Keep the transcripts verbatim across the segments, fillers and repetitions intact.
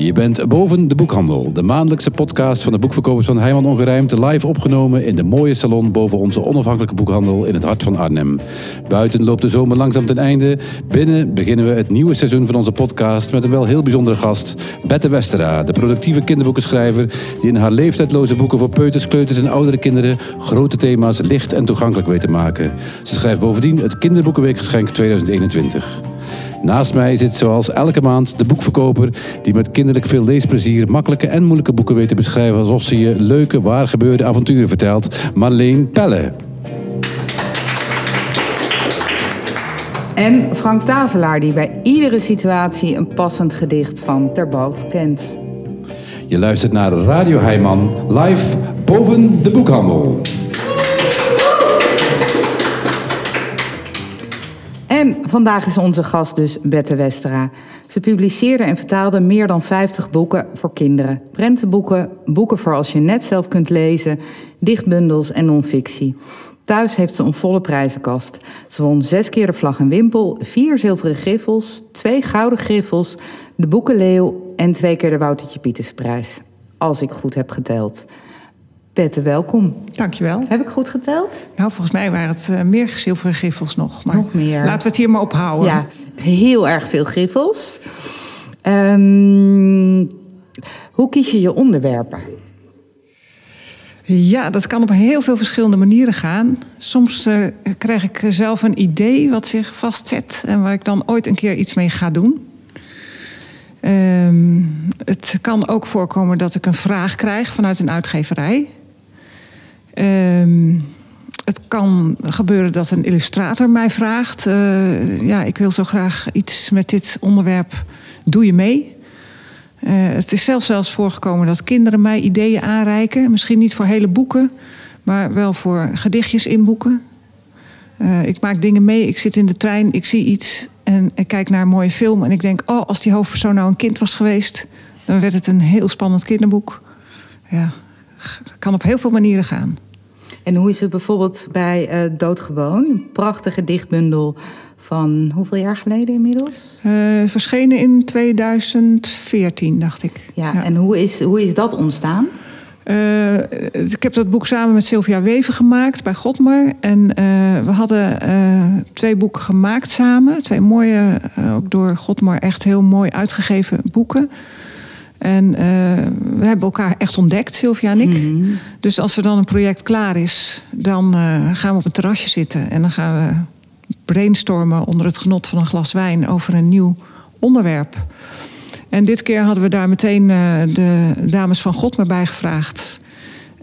Je bent Boven de Boekhandel, de maandelijkse podcast van de boekverkopers van Heiman Ongerijmd, live opgenomen in de mooie salon boven onze onafhankelijke boekhandel in het hart van Arnhem. Buiten loopt de zomer langzaam ten einde. Binnen beginnen we het nieuwe seizoen van onze podcast met een wel heel bijzondere gast, Bette Westera, de productieve kinderboekenschrijver die in haar leeftijdloze boeken voor peuters, kleuters en oudere kinderen grote thema's licht en toegankelijk weet te maken. Ze schrijft bovendien het Kinderboekenweekgeschenk tweeduizend eenentwintig. Naast mij zit zoals elke maand de boekverkoper die met kinderlijk veel leesplezier makkelijke en moeilijke boeken weet te beschrijven alsof ze je leuke, waar gebeurde avonturen vertelt, Marleen Pelle. En Frank Tazelaar die bij iedere situatie een passend gedicht van Terbout kent. Je luistert naar Radio Heiman, live boven de boekhandel. En vandaag is onze gast dus Bette Westera. Ze publiceerde en vertaalde meer dan vijftig boeken voor kinderen. Prentenboeken, boeken voor als je net zelf kunt lezen, dichtbundels en non-fictie. Thuis heeft ze een volle prijzenkast. Ze won zes keer de Vlag en Wimpel, vier zilveren griffels, twee gouden griffels, de Boekenleeuw en twee keer de Woutertje Pietersprijs. Als ik goed heb geteld. Bette, welkom. Dankjewel. Heb ik goed geteld? Nou, volgens mij waren het uh, meer zilveren griffels nog. Maar nog meer. Laten we het hier maar ophouden. Ja, heel erg veel griffels. Um, hoe kies je je onderwerpen? Ja, dat kan op heel veel verschillende manieren gaan. Soms uh, krijg ik zelf een idee wat zich vastzet en waar ik dan ooit een keer iets mee ga doen. Um, het kan ook voorkomen dat ik een vraag krijg vanuit een uitgeverij. Um, het kan gebeuren dat een illustrator mij vraagt. Uh, ja, ik wil zo graag iets met dit onderwerp. Doe je mee? Uh, het is zelfs zelfs voorgekomen dat kinderen mij ideeën aanreiken. Misschien niet voor hele boeken, maar wel voor gedichtjes in boeken. Uh, ik maak dingen mee, ik zit in de trein, ik zie iets en ik kijk naar een mooie film en ik denk, oh, als die hoofdpersoon nou een kind was geweest, dan werd het een heel spannend kinderboek. Ja, kan op heel veel manieren gaan. En hoe is het bijvoorbeeld bij uh, Doodgewoon? Een prachtige dichtbundel van hoeveel jaar geleden inmiddels? Uh, verschenen in tweeduizend veertien, dacht ik. Ja, ja. En hoe is, hoe is dat ontstaan? Uh, ik heb dat boek samen met Sylvia Weven gemaakt bij Godmar. En uh, we hadden uh, twee boeken gemaakt samen. Twee mooie, uh, ook door Godmar echt heel mooi uitgegeven boeken. En uh, we hebben elkaar echt ontdekt, Sylvia en ik. Mm-hmm. Dus als er dan een project klaar is, dan uh, gaan we op een terrasje zitten. En dan gaan we brainstormen onder het genot van een glas wijn over een nieuw onderwerp. En dit keer hadden we daar meteen uh, de dames van Godmar bij gevraagd.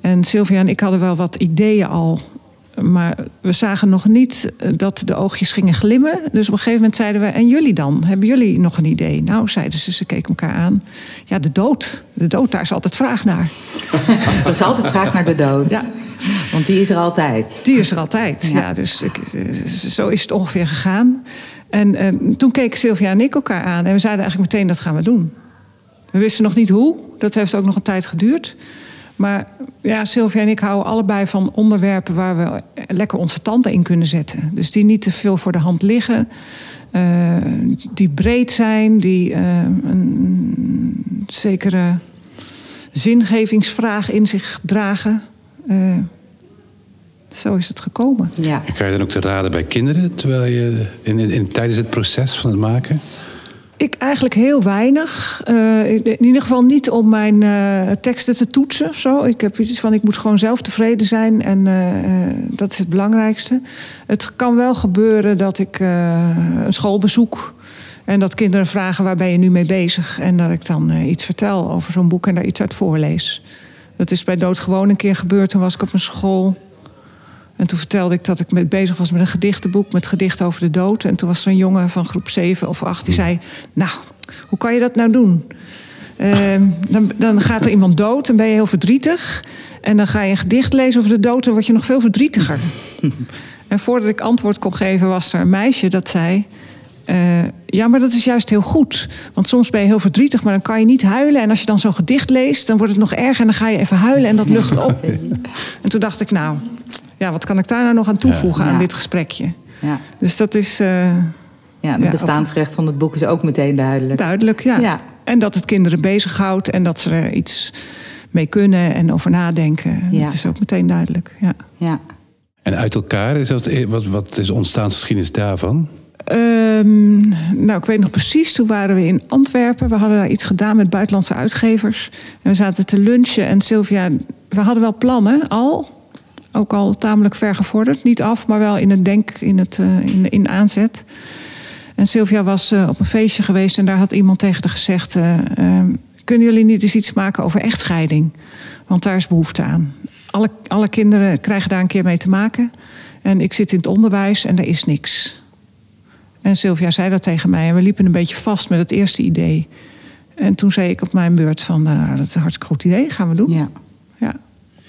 En Sylvia en ik hadden wel wat ideeën al. Maar we zagen nog niet dat de oogjes gingen glimmen. Dus op een gegeven moment zeiden we, en jullie dan? Hebben jullie nog een idee? Nou, zeiden ze, ze keken elkaar aan. Ja, de dood. De dood, daar is altijd vraag naar. Er is altijd vraag naar de dood. Ja. Want die is er altijd. Die is er altijd, ja. ja dus ik, zo is het ongeveer gegaan. En eh, toen keken Sylvia en ik elkaar aan. En we zeiden eigenlijk meteen, dat gaan we doen. We wisten nog niet hoe. Dat heeft ook nog een tijd geduurd. Maar ja, Sylvia en ik houden allebei van onderwerpen waar we lekker onze tanden in kunnen zetten. Dus die niet te veel voor de hand liggen. Uh, die breed zijn. Die uh, een zekere zingevingsvraag in zich dragen. Uh, Zo is het gekomen. Ja. Ga je dan ook te raden bij kinderen terwijl je in, in, in, tijdens het proces van het maken? Ik eigenlijk heel weinig. Uh, in ieder geval niet om mijn uh, teksten te toetsen. Of zo. Ik heb iets van, ik moet gewoon zelf tevreden zijn. En uh, uh, dat is het belangrijkste. Het kan wel gebeuren dat ik uh, een school bezoek. En dat kinderen vragen, waar ben je nu mee bezig? En dat ik dan uh, iets vertel over zo'n boek en daar iets uit voorlees. Dat is bij Doodgewoon een keer gebeurd. Toen was ik op een school. En toen vertelde ik dat ik bezig was met een gedichtenboek, met gedichten over de dood. En toen was er een jongen van groep zeven of acht die zei, nou, hoe kan je dat nou doen? Uh, dan, dan gaat er iemand dood en ben je heel verdrietig. En dan ga je een gedicht lezen over de dood en word je nog veel verdrietiger. En voordat ik antwoord kon geven was er een meisje dat zei, Uh, ja, maar dat is juist heel goed. Want soms ben je heel verdrietig, maar dan kan je niet huilen. En als je dan zo'n gedicht leest, dan wordt het nog erger. En dan ga je even huilen en dat lucht op. En toen dacht ik, nou, ja, wat kan ik daar nou nog aan toevoegen ja. aan dit gesprekje? Ja. Dus dat is... Uh, ja, het ja, bestaansrecht van het boek is ook meteen duidelijk. Duidelijk, ja. ja. En dat het kinderen bezighoudt en dat ze er iets mee kunnen en over nadenken. Ja. Dat is ook meteen duidelijk. Ja. Ja. En Uit Elkaar, is dat, wat, wat is de ontstaansgeschiedenis daarvan? Um, nou, ik weet nog precies, toen waren we in Antwerpen. We hadden daar iets gedaan met buitenlandse uitgevers. En we zaten te lunchen en Sylvia, we hadden wel plannen al. Ook al tamelijk ver gevorderd. Niet af, maar wel in het denk, in, het, uh, in, in aanzet. En Sylvia was uh, op een feestje geweest en daar had iemand tegen haar gezegd... Uh, uh, kunnen jullie niet eens iets maken over echtscheiding? Want daar is behoefte aan. Alle, alle kinderen krijgen daar een keer mee te maken. En ik zit in het onderwijs en er is niks. En Sylvia zei dat tegen mij en we liepen een beetje vast met het eerste idee. En toen zei ik op mijn beurt van, nou, dat is een hartstikke goed idee, gaan we doen. Ja. Ja.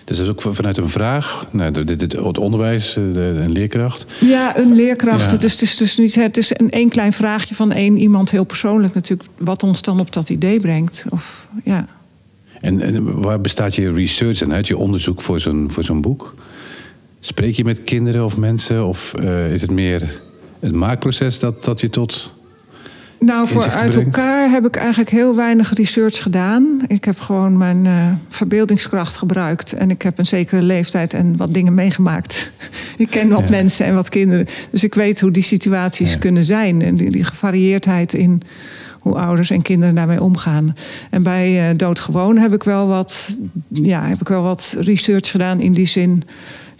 Dus dat is ook vanuit een vraag, nou, dit, dit, het onderwijs, een leerkracht. Ja, een leerkracht. Ja. Het, is, het, is dus niet, het is een één klein vraagje van één iemand, heel persoonlijk natuurlijk, wat ons dan op dat idee brengt. Of, ja. En, en waar bestaat je research en uit je onderzoek voor zo'n, voor zo'n boek? Spreek je met kinderen of mensen of uh, is het meer... het maakproces dat, dat je tot... Nou, voor Uit Elkaar heb ik eigenlijk heel weinig research gedaan. Ik heb gewoon mijn uh, verbeeldingskracht gebruikt. En ik heb een zekere leeftijd en wat dingen meegemaakt. Ik ken wat ja. mensen en wat kinderen. Dus ik weet hoe die situaties ja. kunnen zijn. En die, die gevarieerdheid in hoe ouders en kinderen daarmee omgaan. En bij uh, Doodgewoon heb ik, wel wat, ja, heb ik wel wat research gedaan in die zin...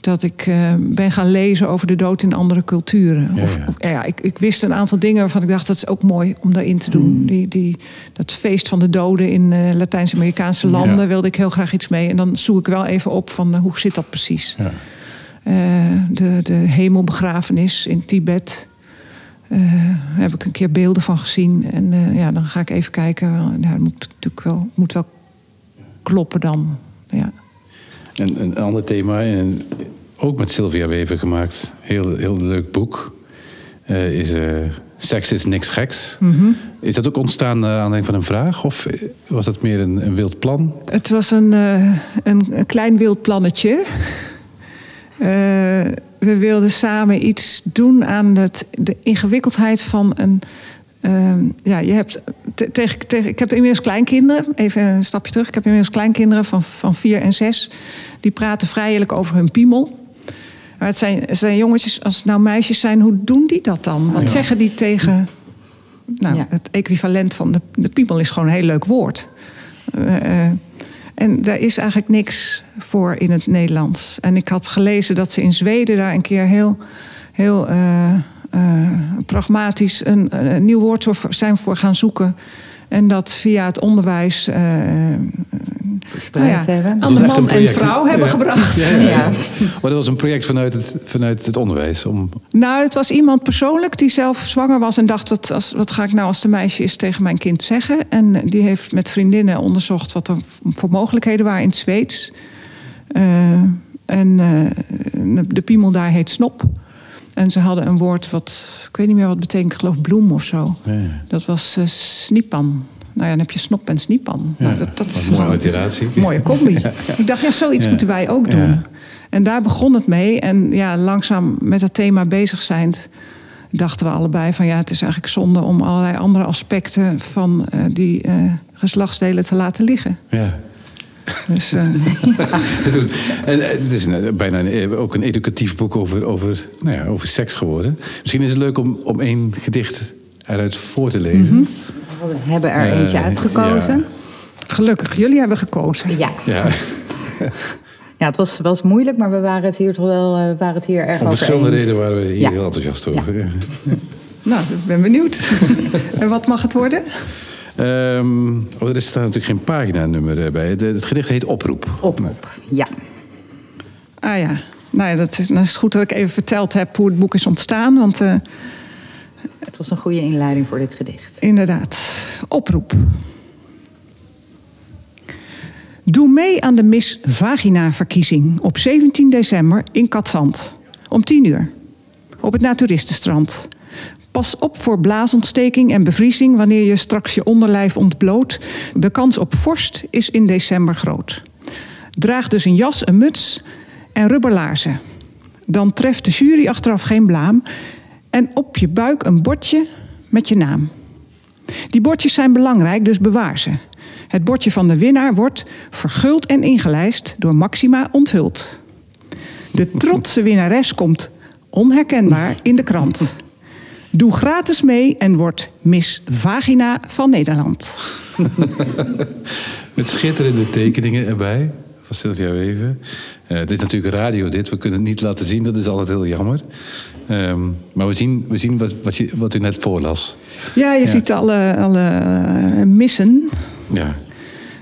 dat ik uh, ben gaan lezen over de dood in andere culturen. Ja, of, ja. Of, ja, ik, ik wist een aantal dingen waarvan ik dacht... dat is ook mooi om daarin te doen. Mm. Die, die, dat feest van de doden in uh, Latijns-Amerikaanse landen... Ja. wilde ik heel graag iets mee. En dan zoek ik wel even op van uh, hoe zit dat precies. Ja. Uh, de, de hemelbegrafenis in Tibet... Uh, daar heb ik een keer beelden van gezien. En uh, ja, dan ga ik even kijken. Ja, dat moet natuurlijk wel, moet wel kloppen dan, ja. En een ander thema, en ook met Sylvia Weven gemaakt, heel, heel leuk boek, uh, is uh, Seks is niks geks. Mm-hmm. Is dat ook ontstaan uh, aan aanleiding van een vraag of was dat meer een, een wild plan? Het was een, uh, een, een klein wild plannetje. uh, we wilden samen iets doen aan het, de ingewikkeldheid van een... Uh, ja, je hebt te, te, te, ik heb inmiddels kleinkinderen, even een stapje terug. Ik heb inmiddels kleinkinderen van, van vier en zes. Die praten vrijelijk over hun piemel. Maar het zijn, zijn jongetjes, als het nou meisjes zijn, hoe doen die dat dan? Wat ja. zeggen die tegen... Nou, ja. het equivalent van de, de piemel is gewoon een heel leuk woord. Uh, uh, en daar is eigenlijk niks voor in het Nederlands. En ik had gelezen dat ze in Zweden daar een keer heel... heel uh, Uh, pragmatisch een, een nieuw woord zijn voor gaan zoeken. En dat via het onderwijs... Uh, nou ja, aan de man en vrouw hebben ja. gebracht. Ja, ja, ja. Ja. Maar dat was een project vanuit het, vanuit het onderwijs? Om... Nou, het was iemand persoonlijk die zelf zwanger was en dacht... Wat, als, wat ga ik nou als de meisje is tegen mijn kind zeggen? En die heeft met vriendinnen onderzocht wat er voor mogelijkheden waren in het Zweeds. Uh, en uh, de piemel daar heet snop. En ze hadden een woord wat, ik weet niet meer wat betekent, ik geloof bloem of zo. Ja, ja. Dat was uh, snipan. Nou ja, dan heb je snop en snipan. Ja, nou, dat, dat is een mooie alliteratie. Mooie combi. Ja, ja. Ik dacht, ja, zoiets ja. moeten wij ook doen. Ja. En daar begon het mee. En ja, langzaam met dat thema bezig zijnd, dachten we allebei van ja, het is eigenlijk zonde om allerlei andere aspecten van uh, die uh, geslachtsdelen te laten liggen. Ja. Dus, uh... en het is bijna een, ook een educatief boek over, over, nou ja, over seks geworden. Misschien is het leuk om, om één gedicht eruit voor te lezen. Mm-hmm. We hebben er uh, eentje uitgekozen. Ja. Gelukkig, jullie hebben gekozen. Ja. Ja. Ja, het was, was moeilijk, maar we waren het hier toch wel uh, waren het hier erg over eens. Om verschillende redenen waren we hier ja. heel enthousiast over. Ja. Ja. Nou, ik ben benieuwd. En wat mag het worden? Um, oh, er staat natuurlijk geen paginanummer bij. De, het gedicht heet Oproep. Oproep, ja. Ah ja, nou ja, dat is, dat is goed dat ik even verteld heb hoe het boek is ontstaan. Want, uh, het was een goede inleiding voor dit gedicht. Inderdaad. Oproep. Doe mee aan de Miss Vagina-verkiezing op zeventien december in Katzand. Om tien uur. Op het Naturistenstrand. Pas op voor blaasontsteking en bevriezing wanneer je straks je onderlijf ontbloot. De kans op vorst is in december groot. Draag dus een jas, een muts en rubberlaarzen. Dan treft de jury achteraf geen blaam. En op je buik een bordje met je naam. Die bordjes zijn belangrijk, dus bewaar ze. Het bordje van de winnaar wordt verguld en ingelijst door Maxima onthuld. De trotse winnares komt onherkenbaar in de krant. Doe gratis mee en word Miss Vagina van Nederland. Met schitterende tekeningen erbij van Sylvia Weven. Uh, dit is natuurlijk radio dit, we kunnen het niet laten zien, dat is altijd heel jammer. Um, maar we zien, we zien wat, wat, je, wat u net voorlas. Ja, je ja. ziet alle, alle uh, missen. Ja.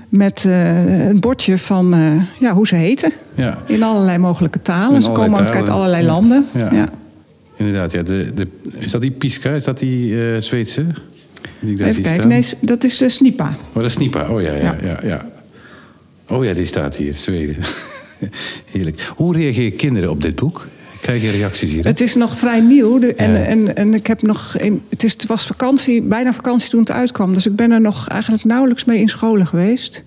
Met uh, een bordje van uh, ja, hoe ze heten. Ja. In allerlei mogelijke talen. In ze komen talen. ook uit allerlei landen. Ja. Ja. Ja. Inderdaad, ja. De, de, is dat die Piska? Is dat die uh, Zweedse? Die ik daar Even kijken, nee, dat is de Snipa. Oh, dat is Snipa. Oh ja, ja, ja. ja, ja. Oh ja, die staat hier, Zweden. Heerlijk. Hoe reageren kinderen op dit boek? Krijg je reacties hier? Hè? Het is nog vrij nieuw. De, en, ja. en, en ik heb nog. In, het, is, het was vakantie, bijna vakantie toen het uitkwam. Dus ik ben er nog eigenlijk nauwelijks mee in scholen geweest.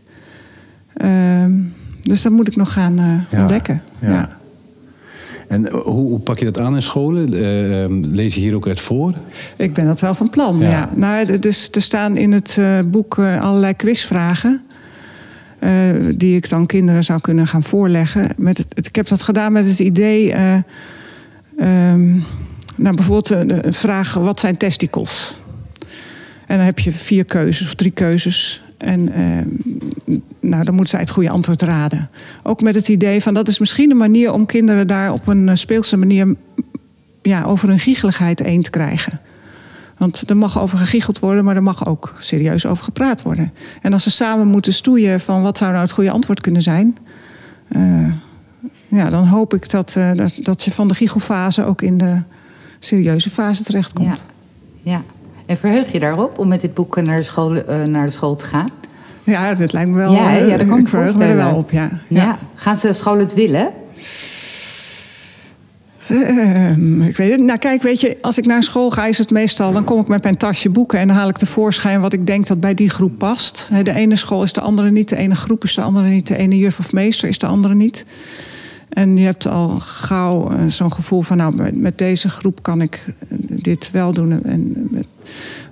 Um, dus dat moet ik nog gaan uh, ja. ontdekken. Ja. Ja. En hoe, hoe pak je dat aan in scholen? Uh, lees je hier ook uit voor? Ik ben dat wel van plan. Ja. Ja. Nou, dus, er staan in het uh, boek uh, allerlei quizvragen. Uh, die ik dan kinderen zou kunnen gaan voorleggen. Met het, het, ik heb dat gedaan met het idee... Uh, um, nou, bijvoorbeeld een, een vraag, wat zijn testikels? En dan heb je vier keuzes of drie keuzes. En uh, nou, dan moeten zij het goede antwoord raden. Ook met het idee van, dat is misschien een manier... om kinderen daar op een speelse manier... Ja, over hun giecheligheid heen te krijgen. Want er mag over gegicheld worden, maar er mag ook serieus over gepraat worden. En als ze samen moeten stoeien van wat zou nou het goede antwoord kunnen zijn... Uh, ja, dan hoop ik dat, uh, dat, dat je van de giechelfase ook in de serieuze fase terechtkomt. Ja, ja. En verheug je daarop om met dit boek naar de school, uh, naar de school te gaan? Ja, dat lijkt me wel. Ja, ja, daar kan ik verheug me er wel op, ja. Ja. Ja. Gaan ze scholen het willen? Uh, ik weet het. Nou kijk, weet je, als ik naar school ga is het meestal... dan kom ik met mijn tasje boeken en dan haal ik tevoorschijn... wat ik denk dat bij die groep past. De ene school is de andere niet, de ene groep is de andere niet... de ene juf of meester is de andere niet. En je hebt al gauw zo'n gevoel van... nou, met deze groep kan ik dit wel doen. En met,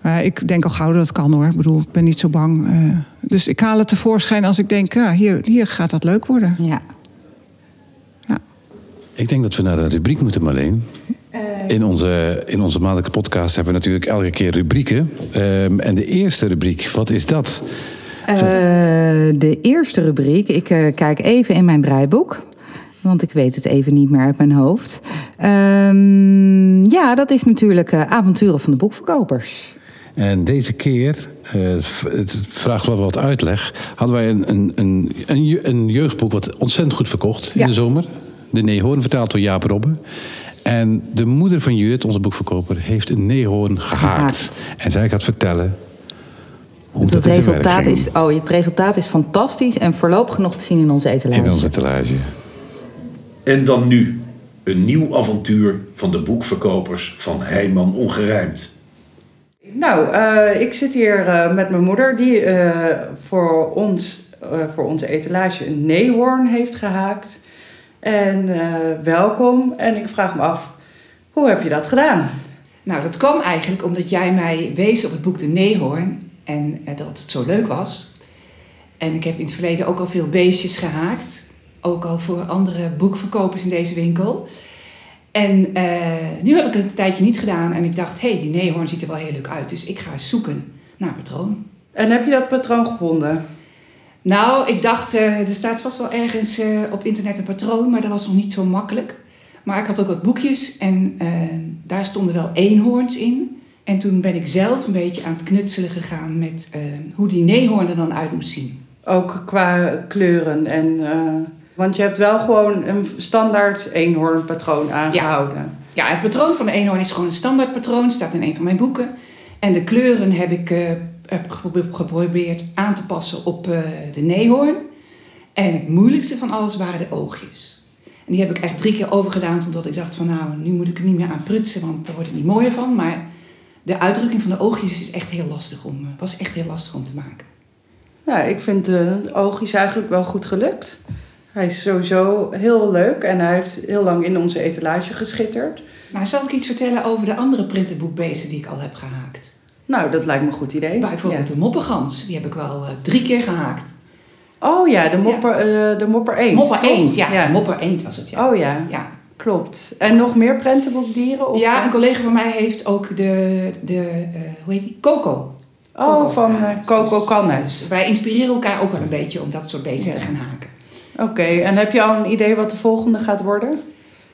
maar ik denk al gauw dat het kan, hoor. Ik bedoel, ik ben niet zo bang. Uh, dus ik haal het tevoorschijn als ik denk... ja, hier, hier gaat dat leuk worden. Ja. Ik denk dat we naar de rubriek moeten, Marleen. Uh... In onze, in onze maandelijke podcast hebben we natuurlijk elke keer rubrieken. Um, en de eerste rubriek, wat is dat? Uh, de eerste rubriek, ik uh, kijk even in mijn draaiboek. Want ik weet het even niet meer uit mijn hoofd. Um, ja, dat is natuurlijk uh, avonturen van de boekverkopers. En deze keer, uh, het vraagt wel wat uitleg... hadden wij een, een, een, een, een jeugdboek wat ontzettend goed verkocht in ja. de zomer... De Neehoorn, vertaald door Jaap Robben. En de moeder van Judith, onze boekverkoper, heeft een neehoorn gehaakt. Gehaakt. En zij gaat vertellen hoe dat, dat het resultaat is. Oh, het resultaat is fantastisch en voorlopig nog te zien in onze etalage. In onze etalage. En dan nu, een nieuw avontuur van de boekverkopers van Heiman Ongerijmd. Nou, uh, ik zit hier uh, met mijn moeder die uh, voor, ons, uh, voor onze etalage een neehoorn heeft gehaakt... En uh, welkom. En ik vraag me af, hoe heb je dat gedaan? Nou, dat kwam eigenlijk omdat jij mij wees op het boek De Neehoorn. En uh, dat het zo leuk was. En ik heb in het verleden ook al veel beestjes gehaakt. Ook al voor andere boekverkopers in deze winkel. En uh, nu had ik het een tijdje niet gedaan. En ik dacht, hé, hey, die neehoorn ziet er wel heel leuk uit. Dus ik ga zoeken naar patroon. En heb je dat patroon gevonden? Nou, ik dacht, er staat vast wel ergens op internet een patroon, maar dat was nog niet zo makkelijk. Maar ik had ook wat boekjes en uh, daar stonden wel eenhoorns in. En toen ben ik zelf een beetje aan het knutselen gegaan met uh, hoe die neehoorn er dan uit moet zien. Ook qua kleuren en... Uh, want je hebt wel gewoon een standaard eenhoornpatroon aangehouden. Ja. Ja, het patroon van de eenhoorn is gewoon een standaard patroon, staat in een van mijn boeken. En de kleuren heb ik... Uh, heb geprobeerd aan te passen op de neehoorn. En het moeilijkste van alles waren de oogjes. En die heb ik echt drie keer overgedaan... totdat ik dacht van nou, nu moet ik er niet meer aan prutsen... want daar wordt er niet mooier van. Maar de uitdrukking van de oogjes is echt heel lastig om, was echt heel lastig om te maken. Nou, ik vind de oogjes eigenlijk wel goed gelukt. Hij is sowieso heel leuk en hij heeft heel lang in onze etalage geschitterd. Maar zal ik iets vertellen over de andere printenboekbeesten die ik al heb gehaakt? Nou, dat lijkt me een goed idee. Bijvoorbeeld ja. de moppergans. Die heb ik wel uh, drie keer gehaakt. Oh ja, de mopper, ja. Uh, de mopper eend. Mopper eend, ja. ja. De mopper eend was het, ja. Oh ja, ja. Klopt. En nog meer prentenboekdieren? Of ja, een collega van mij heeft ook de, de uh, hoe heet die? Coco. Oh, Coco van uh, Coco Cannes. Dus, dus wij inspireren elkaar ook wel een beetje om dat soort beesten ja. te gaan haken. Oké, okay. En heb je al een idee wat de volgende gaat worden?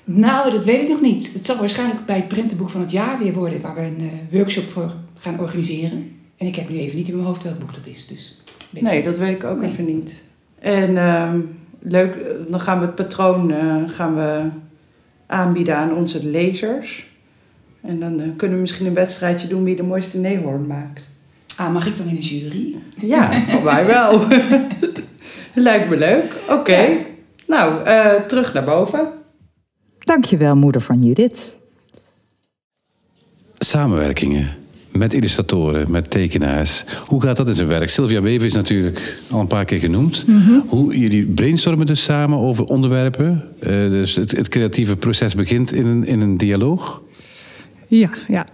Nou, dat weet ik nog niet. Het zal waarschijnlijk bij het prentenboek van het jaar weer worden, waar we een uh, workshop voor gaan organiseren. En ik heb nu even niet in mijn hoofd welk boek dat is. Dus nee, dat weet ik ook nee. even niet. En uh, leuk, dan gaan we het patroon uh, gaan we aanbieden aan onze lezers. En dan uh, kunnen we misschien een wedstrijdje doen wie de mooiste neehoorn maakt. Ah, mag ik dan in de jury? Ja, voor mij wel. Lijkt me leuk. Oké, okay. ja. nou, uh, terug naar boven. Dankjewel, moeder van Judith. Samenwerkingen met illustratoren, met tekenaars. Hoe gaat dat in zijn werk? Sylvia Weven is natuurlijk al een paar keer genoemd. Mm-hmm. Hoe jullie brainstormen dus samen over onderwerpen. Uh, dus het, het creatieve proces begint in een, in een dialoog. Ja, ja.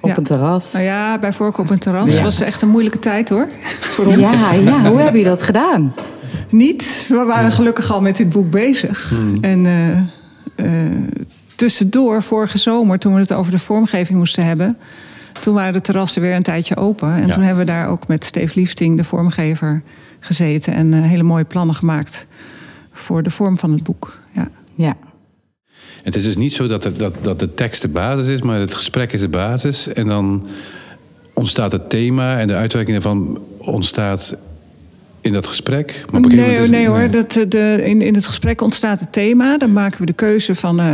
Op ja. een terras. Nou ja, bij voorkeur op een terras. Ja. Dat was echt een moeilijke tijd, hoor. Voor ons. Ja, ja, hoe heb je dat gedaan? Niet. We waren gelukkig al met dit boek bezig. Mm. En uh, uh, tussendoor, vorige zomer, toen we het over de vormgeving moesten hebben, toen waren de terrassen weer een tijdje open. En ja. toen hebben we daar ook met Steve Liefding, de vormgever, gezeten. En uh, hele mooie plannen gemaakt voor de vorm van het boek. Ja. ja. Het is dus niet zo dat, het, dat, dat de tekst de basis is, maar het gesprek is de basis. En dan ontstaat het thema en de uitwerking daarvan ontstaat in dat gesprek. Maar op nee, is, nee hoor, dat, de, in, in het gesprek ontstaat het thema. Dan maken we de keuze van, uh,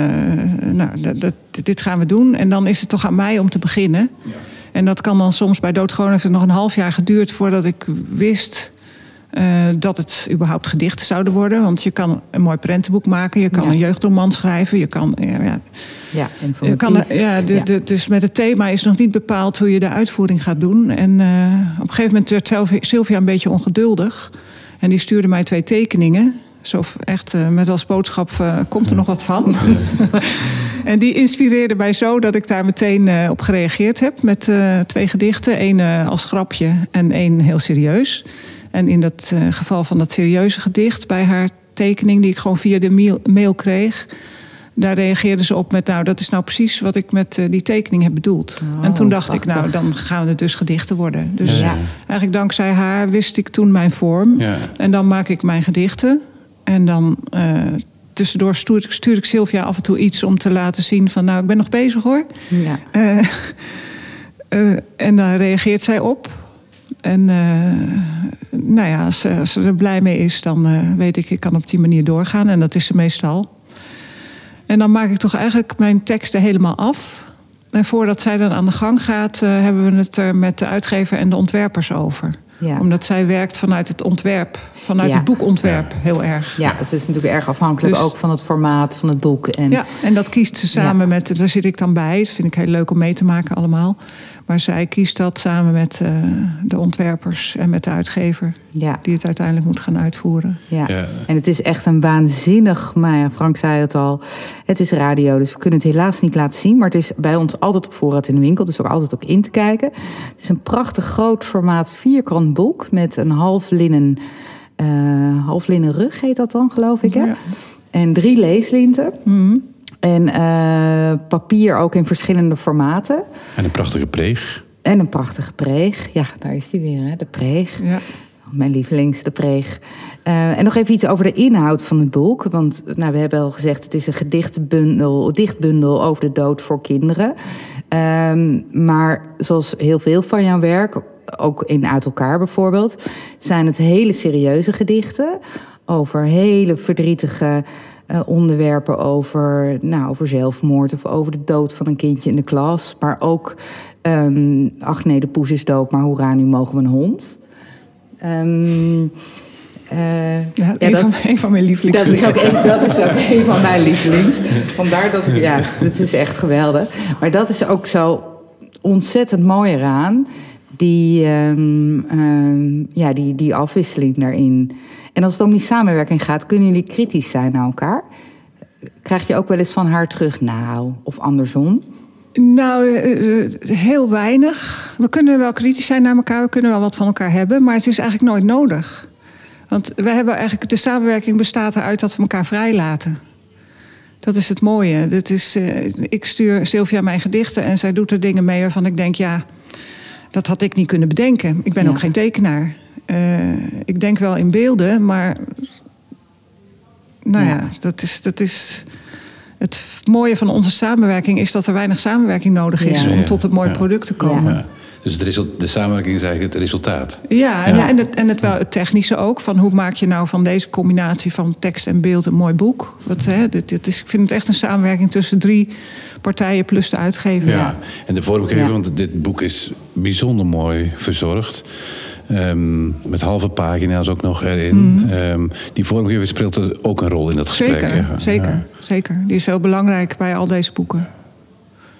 nou, dat, dat, dit gaan we doen. En dan is het toch aan mij om te beginnen. Ja. En dat kan dan soms bij Doodgewoon heeft het nog een half jaar geduurd voordat ik wist Uh, dat het überhaupt gedichten zouden worden. Want je kan een mooi prentenboek maken, je kan ja. een jeugdroman schrijven, je kan. Ja, ja. ja informatief. Je kan, ja, de, de, dus met het thema is nog niet bepaald hoe je de uitvoering gaat doen. En uh, op een gegeven moment werd Sylvia een beetje ongeduldig. En die stuurde mij twee tekeningen. Zo echt uh, met als boodschap, uh, komt er nog wat van? En die inspireerde mij zo dat ik daar meteen uh, op gereageerd heb. Met uh, twee gedichten, één uh, als grapje en één heel serieus. En in dat uh, geval van dat serieuze gedicht, bij haar tekening die ik gewoon via de mail kreeg, daar reageerde ze op met, nou, dat is nou precies wat ik met uh, die tekening heb bedoeld. Oh, en toen dacht prachtig. ik, nou, dan gaan het dus gedichten worden. Dus ja. eigenlijk dankzij haar wist ik toen mijn vorm. Ja. En dan maak ik mijn gedichten. En dan uh, tussendoor stuur, stuur ik Sylvia af en toe iets om te laten zien van, nou, ik ben nog bezig, hoor. Ja. Uh, uh, en dan reageert zij op. En uh, nou ja, als, als ze er blij mee is, dan uh, weet ik, ik kan op die manier doorgaan. En dat is ze meestal. En dan maak ik toch eigenlijk mijn teksten helemaal af. En voordat zij dan aan de gang gaat, uh, hebben we het er met de uitgever en de ontwerpers over. Ja. Omdat zij werkt vanuit het ontwerp, vanuit ja. het boekontwerp ja. heel erg. Ja, het is natuurlijk erg afhankelijk dus, ook van het formaat van het boek. En ja, en dat kiest ze samen ja. met, daar zit ik dan bij. Dat vind ik heel leuk om mee te maken allemaal. Maar zij kiest dat samen met uh, de ontwerpers en met de uitgever. Ja. Die het uiteindelijk moet gaan uitvoeren. Ja. ja. En het is echt een waanzinnig, maar ja, Frank zei het al, het is radio, dus we kunnen het helaas niet laten zien. Maar het is bij ons altijd op voorraad in de winkel, dus ook altijd ook in te kijken. Het is een prachtig groot formaat vierkant boek met een half linnen, uh, half linnen rug heet dat dan, geloof ik. Hè? Ja. En drie leeslinten. Mm-hmm. En uh, papier ook in verschillende formaten. En een prachtige preeg. En een prachtige preeg. Ja, daar is die weer, hè? De preeg. Ja. Mijn lievelings, de preeg. Uh, en nog even iets over de inhoud van het boek. Want nou, we hebben al gezegd, het is een gedichtbundel, dichtbundel over de dood voor kinderen. Um, maar zoals heel veel van jouw werk, ook in Uit Elkaar bijvoorbeeld, zijn het hele serieuze gedichten over hele verdrietige Uh, onderwerpen over, nou, over zelfmoord of over de dood van een kindje in de klas. Maar ook, um, ach nee, de poes is dood, maar hoera, nu mogen we een hond. Um, uh, ja, ja, een, dat, van, een van mijn lievelings. Dat is ook een, dat is ook een van mijn lievelings. Vandaar dat, ja, dat is echt geweldig. Maar dat is ook zo ontzettend mooi eraan. Die, um, um, ja, die, die afwisseling daarin. En als het om die samenwerking gaat, kunnen jullie kritisch zijn naar elkaar? Krijg je ook wel eens van haar terug, nou, of andersom? Nou, uh, heel weinig. We kunnen wel kritisch zijn naar elkaar, we kunnen wel wat van elkaar hebben, maar het is eigenlijk nooit nodig. Want we hebben eigenlijk, de samenwerking bestaat eruit dat we elkaar vrijlaten. Dat is het mooie. Dat is, uh, ik stuur Sylvia mijn gedichten en zij doet er dingen mee waarvan ik denk, ja, dat had ik niet kunnen bedenken. Ik ben ja. ook geen tekenaar. Uh, ik denk wel in beelden, maar nou ja, ja dat is... Dat is het mooie van onze samenwerking is dat er weinig samenwerking nodig is... Ja. om tot het mooie ja. product te komen. Ja. Dus het result, de samenwerking is eigenlijk het resultaat. Ja, ja. ja en, het, en het, wel, het technische ook. Van hoe maak je nou van deze combinatie van tekst en beeld een mooi boek? Wat, hè, dit, dit is, ik vind het echt een samenwerking tussen drie partijen plus de uitgever. Ja, ja. En de vormgever, ja. want dit boek is bijzonder mooi verzorgd. Um, met halve pagina's ook nog erin. Mm-hmm. um, die vormgever speelt er ook een rol in dat gesprek. Zeker, ja. zeker, ja. zeker. Die is heel belangrijk bij al deze boeken.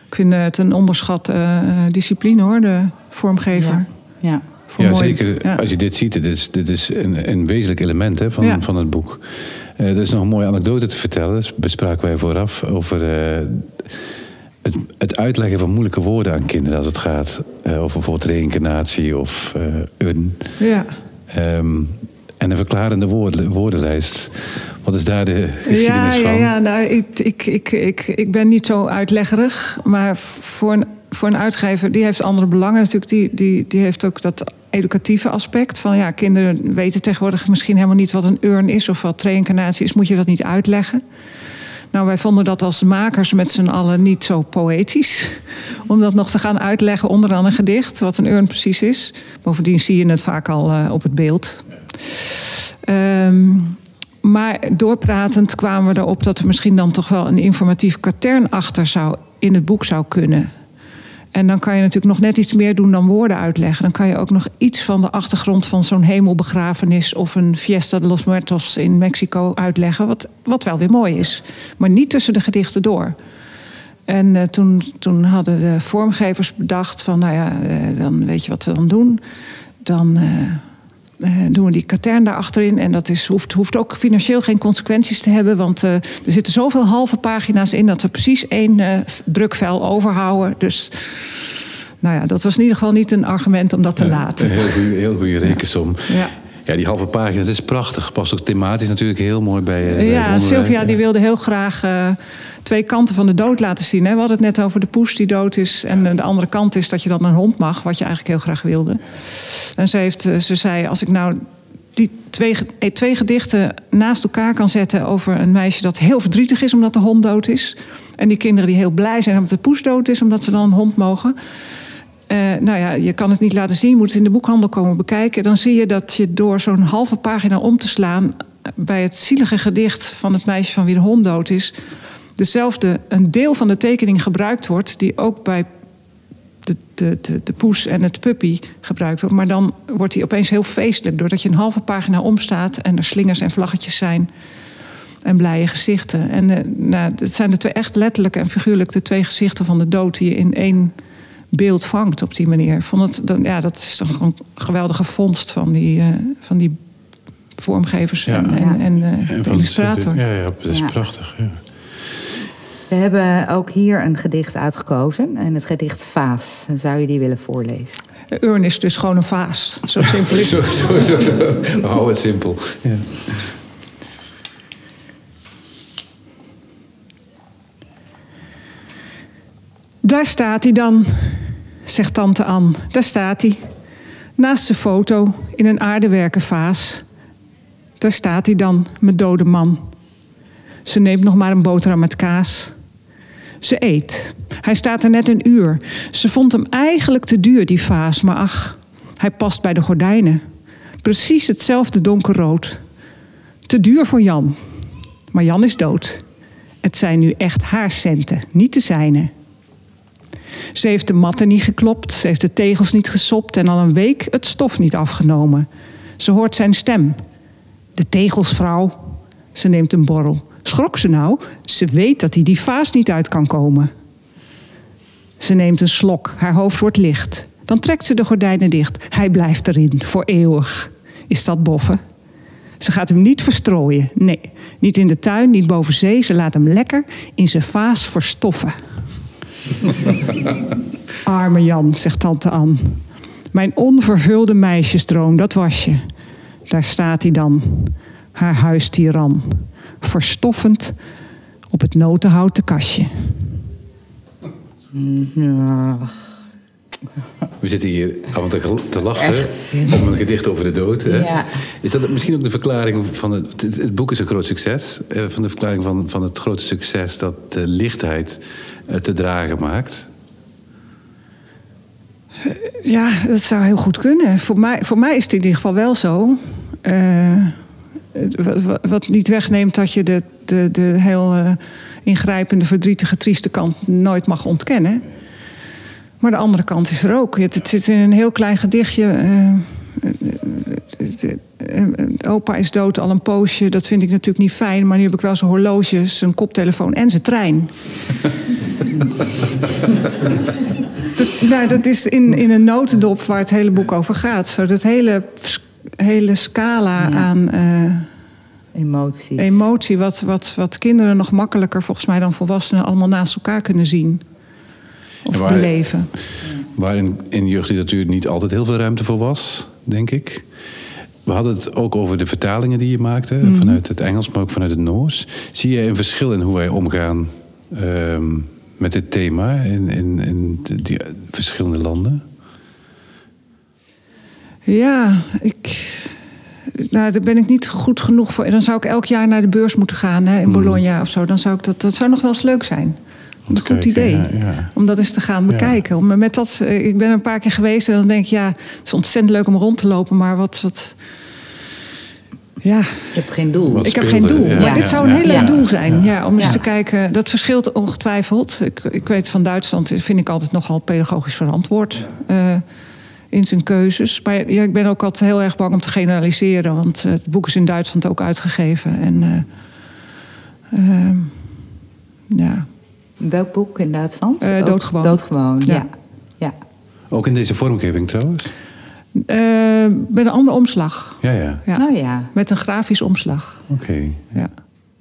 Ik vind het een onderschat uh, discipline hoor, de vormgever. Ja, ja. Voor ja mooi, zeker ja. als je dit ziet. Dit is, dit is een, een wezenlijk element hè, van, ja. van het boek. Uh, er is nog een mooie anekdote te vertellen. Dat bespraken wij vooraf over... Uh, Het, het uitleggen van moeilijke woorden aan kinderen als het gaat uh, over bijvoorbeeld reïncarnatie of uh, un. Ja. Um, en een verklarende woorden, woordenlijst. Wat is daar de geschiedenis ja, van? Ja, ja nou, ik, ik, ik, ik, ik ben niet zo uitleggerig. Maar voor een, voor een uitgever, die heeft andere belangen natuurlijk. Die, die, die heeft ook dat educatieve aspect. Van ja, kinderen weten tegenwoordig misschien helemaal niet wat een urn is of wat reïncarnatie is. Moet je dat niet uitleggen? Nou, wij vonden dat als makers met z'n allen niet zo poëtisch. Om dat nog te gaan uitleggen onderaan een gedicht. Wat een urn precies is. Bovendien zie je het vaak al uh, op het beeld. Um, maar doorpratend kwamen we erop dat er misschien dan toch wel een informatief katern achter zou, in het boek zou kunnen. En dan kan je natuurlijk nog net iets meer doen dan woorden uitleggen. Dan kan je ook nog iets van de achtergrond van zo'n hemelbegrafenis of een Fiesta de los Muertos in Mexico uitleggen. Wat, wat wel weer mooi is. Maar niet tussen de gedichten door. En uh, toen, toen hadden de vormgevers bedacht van, nou ja, uh, dan weet je wat we dan doen. Dan uh, uh, doen we die katern daar achterin. En dat is, hoeft, hoeft ook financieel geen consequenties te hebben. Want uh, er zitten zoveel halve pagina's in dat we precies één uh, drukvel overhouden. Dus... Nou ja, dat was in ieder geval niet een argument om dat te ja, laten. Een heel goede rekensom. Ja. Ja. ja, die halve pagina's is prachtig. Past ook thematisch natuurlijk heel mooi bij. bij ja, Sylvia ja. die wilde heel graag uh, twee kanten van de dood laten zien. Hè. We hadden het net over de poes die dood is. En uh, de andere kant is dat je dan een hond mag. Wat je eigenlijk heel graag wilde. En ze, heeft, uh, ze zei, als ik nou die twee, twee gedichten naast elkaar kan zetten over een meisje dat heel verdrietig is omdat de hond dood is. En die kinderen die heel blij zijn omdat de poes dood is, omdat ze dan een hond mogen. Uh, nou ja, je kan het niet laten zien. Je moet het in de boekhandel komen bekijken. Dan zie je dat je door zo'n halve pagina om te slaan bij het zielige gedicht van het meisje van wie de hond dood is, dezelfde, een deel van de tekening gebruikt wordt die ook bij de, de, de, de poes en het puppy gebruikt wordt. Maar dan wordt die opeens heel feestelijk doordat je een halve pagina omstaat en er slingers en vlaggetjes zijn en blije gezichten. En uh, nou, het zijn de twee echt letterlijk en figuurlijk de twee gezichten van de dood die je in één beeld vangt op die manier. Vond het, dan, ja, dat is toch een geweldige vondst van die, uh, van die vormgevers ja. en, en, en, uh, en de illustrator. Ja, ja, dat is ja. prachtig. Ja. We hebben ook hier een gedicht uitgekozen. En het gedicht Vaas. Zou je die willen voorlezen? De urn is dus gewoon een vaas. Zo simpel is het. zo, zo, zo, zo. Hou het simpel. Ja. Daar staat hij dan, zegt tante Ann. Daar staat hij, naast zijn foto in een aardewerken vaas. Daar staat hij dan, met dode man. Ze neemt nog maar een boterham met kaas. Ze eet. Hij staat er net een uur. Ze vond hem eigenlijk te duur, die vaas, maar ach, hij past bij de gordijnen. Precies hetzelfde donkerrood. Te duur voor Jan. Maar Jan is dood. Het zijn nu echt haar centen, niet de zijne. Ze heeft de matten niet geklopt, ze heeft de tegels niet gesopt en al een week het stof niet afgenomen. Ze hoort zijn stem. De tegelsvrouw. Ze neemt een borrel. Schrok ze nou? Ze weet dat hij die vaas niet uit kan komen. Ze neemt een slok, haar hoofd wordt licht. Dan trekt ze de gordijnen dicht. Hij blijft erin, voor eeuwig. Is dat boffen? Ze gaat hem niet verstrooien, nee. Niet in de tuin, niet boven zee, ze laat hem lekker in zijn vaas verstoffen. Arme Jan, zegt tante Ann. Mijn onvervulde meisjesdroom, dat was je. Daar staat hij dan, haar huistiran. Verstoffend op het notenhouten kastje. Ja. We zitten hier aan te lachen om een gedicht over de dood. Hè? Ja. Is dat misschien ook de verklaring van het, het boek is een groot succes? Van de verklaring van, van het grote succes dat de lichtheid te dragen maakt? Ja, dat zou heel goed kunnen. Voor mij, voor mij is het in ieder geval wel zo. Uh, wat, wat niet wegneemt dat je de, de, de heel uh, ingrijpende, verdrietige, trieste kant nooit mag ontkennen. Maar de andere kant is er ook. Het, het zit in een heel klein gedichtje. Uh, de, uh, opa is dood al een poosje. Dat vind ik natuurlijk niet fijn. Maar nu heb ik wel zijn horloge, zijn koptelefoon en zijn trein. dat, nou, dat is in, in een notendop waar het hele boek over gaat. Zo dat hele, hele scala ja. aan... Uh, Emoties. Emotie, wat, wat, wat kinderen nog makkelijker volgens mij dan volwassenen allemaal naast elkaar kunnen zien. Of waar, beleven. Waar in, in jeugdliteratuur niet altijd heel veel ruimte voor was, denk ik. We hadden het ook over de vertalingen die je maakte. Mm-hmm. Vanuit het Engels, maar ook vanuit het Noors. Zie jij een verschil in hoe wij omgaan um, met dit thema in, in, in de, die verschillende landen? Ja, ik... Nou, daar ben ik niet goed genoeg voor. Dan zou ik elk jaar naar de beurs moeten gaan hè, in Bologna mm. of zo. Dan zou ik dat, dat zou nog wel eens leuk zijn. Een goed kijken, idee. Ja, ja. Om dat eens te gaan bekijken. Ja. Om met dat, ik ben een paar keer geweest en dan denk ik, ja, het is ontzettend leuk om rond te lopen, maar wat. wat ja. Je hebt geen doel. Wat ik speelde, heb geen doel. Ja. Maar ja. dit zou een ja. heel leuk ja. doel zijn. Ja. Ja, om ja. eens te kijken. Dat verschilt ongetwijfeld. Ik, ik weet van Duitsland, vind ik altijd nogal pedagogisch verantwoord. Ja. Uh, in zijn keuzes. Maar ja, ik ben ook altijd heel erg bang om te generaliseren. Want het boek is in Duitsland ook uitgegeven. En, uh, uh, ja. Welk boek in Duitsland? Uh, Doodgewoon. Doodgewoon, ja. Ja. ja. Ook in deze vormgeving trouwens? Uh, met een andere omslag. Ja, ja. ja. Oh, ja. Met een grafisch omslag. Oké. Okay. Ja.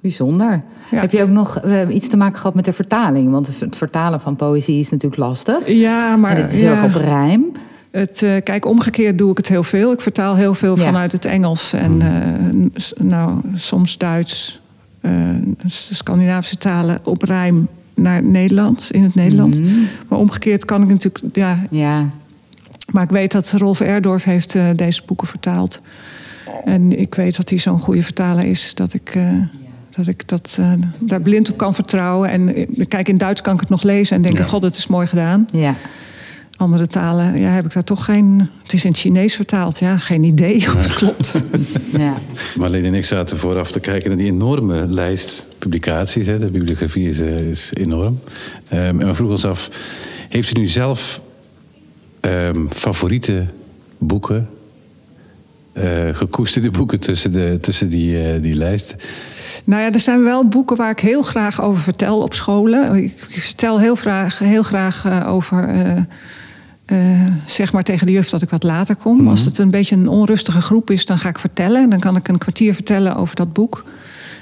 Bijzonder. Ja. Heb je ook nog uh, iets te maken gehad met de vertaling? Want het vertalen van poëzie is natuurlijk lastig. Ja, maar... En het is ja. ook op rijm. Het, uh, kijk, omgekeerd doe ik het heel veel. Ik vertaal heel veel ja. vanuit het Engels. En uh, nou, soms Duits, uh, Scandinavische talen op rijm... naar Nederland, in het Nederland. Mm-hmm. Maar omgekeerd kan ik natuurlijk... Ja. ja. Maar ik weet dat Rolf Erdorf heeft uh, deze boeken vertaald. En ik weet dat hij zo'n goede vertaler is... dat ik, uh, ja. dat ik dat, uh, daar blind op kan vertrouwen. En kijk, in Duits kan ik het nog lezen en denk ja. god, dat is mooi gedaan. Ja. Andere talen, ja, heb ik daar toch geen... Het is in het Chinees vertaald, ja, geen idee ja. of het klopt. Ja. Marleen en ik zaten vooraf te kijken naar die enorme lijst publicaties. Hè. De bibliografie is, is enorm. Um, en we vroegen ons af, heeft u nu zelf um, favoriete boeken... Uh, gekoesterde boeken tussen, de, tussen die, uh, die lijst? Nou ja, er zijn wel boeken waar ik heel graag over vertel op scholen. Ik, ik vertel heel graag, heel graag uh, over... Uh, Uh, zeg maar tegen de juf dat ik wat later kom. Mm-hmm. Als het een beetje een onrustige groep is, dan ga ik vertellen. En dan kan ik een kwartier vertellen over dat boek.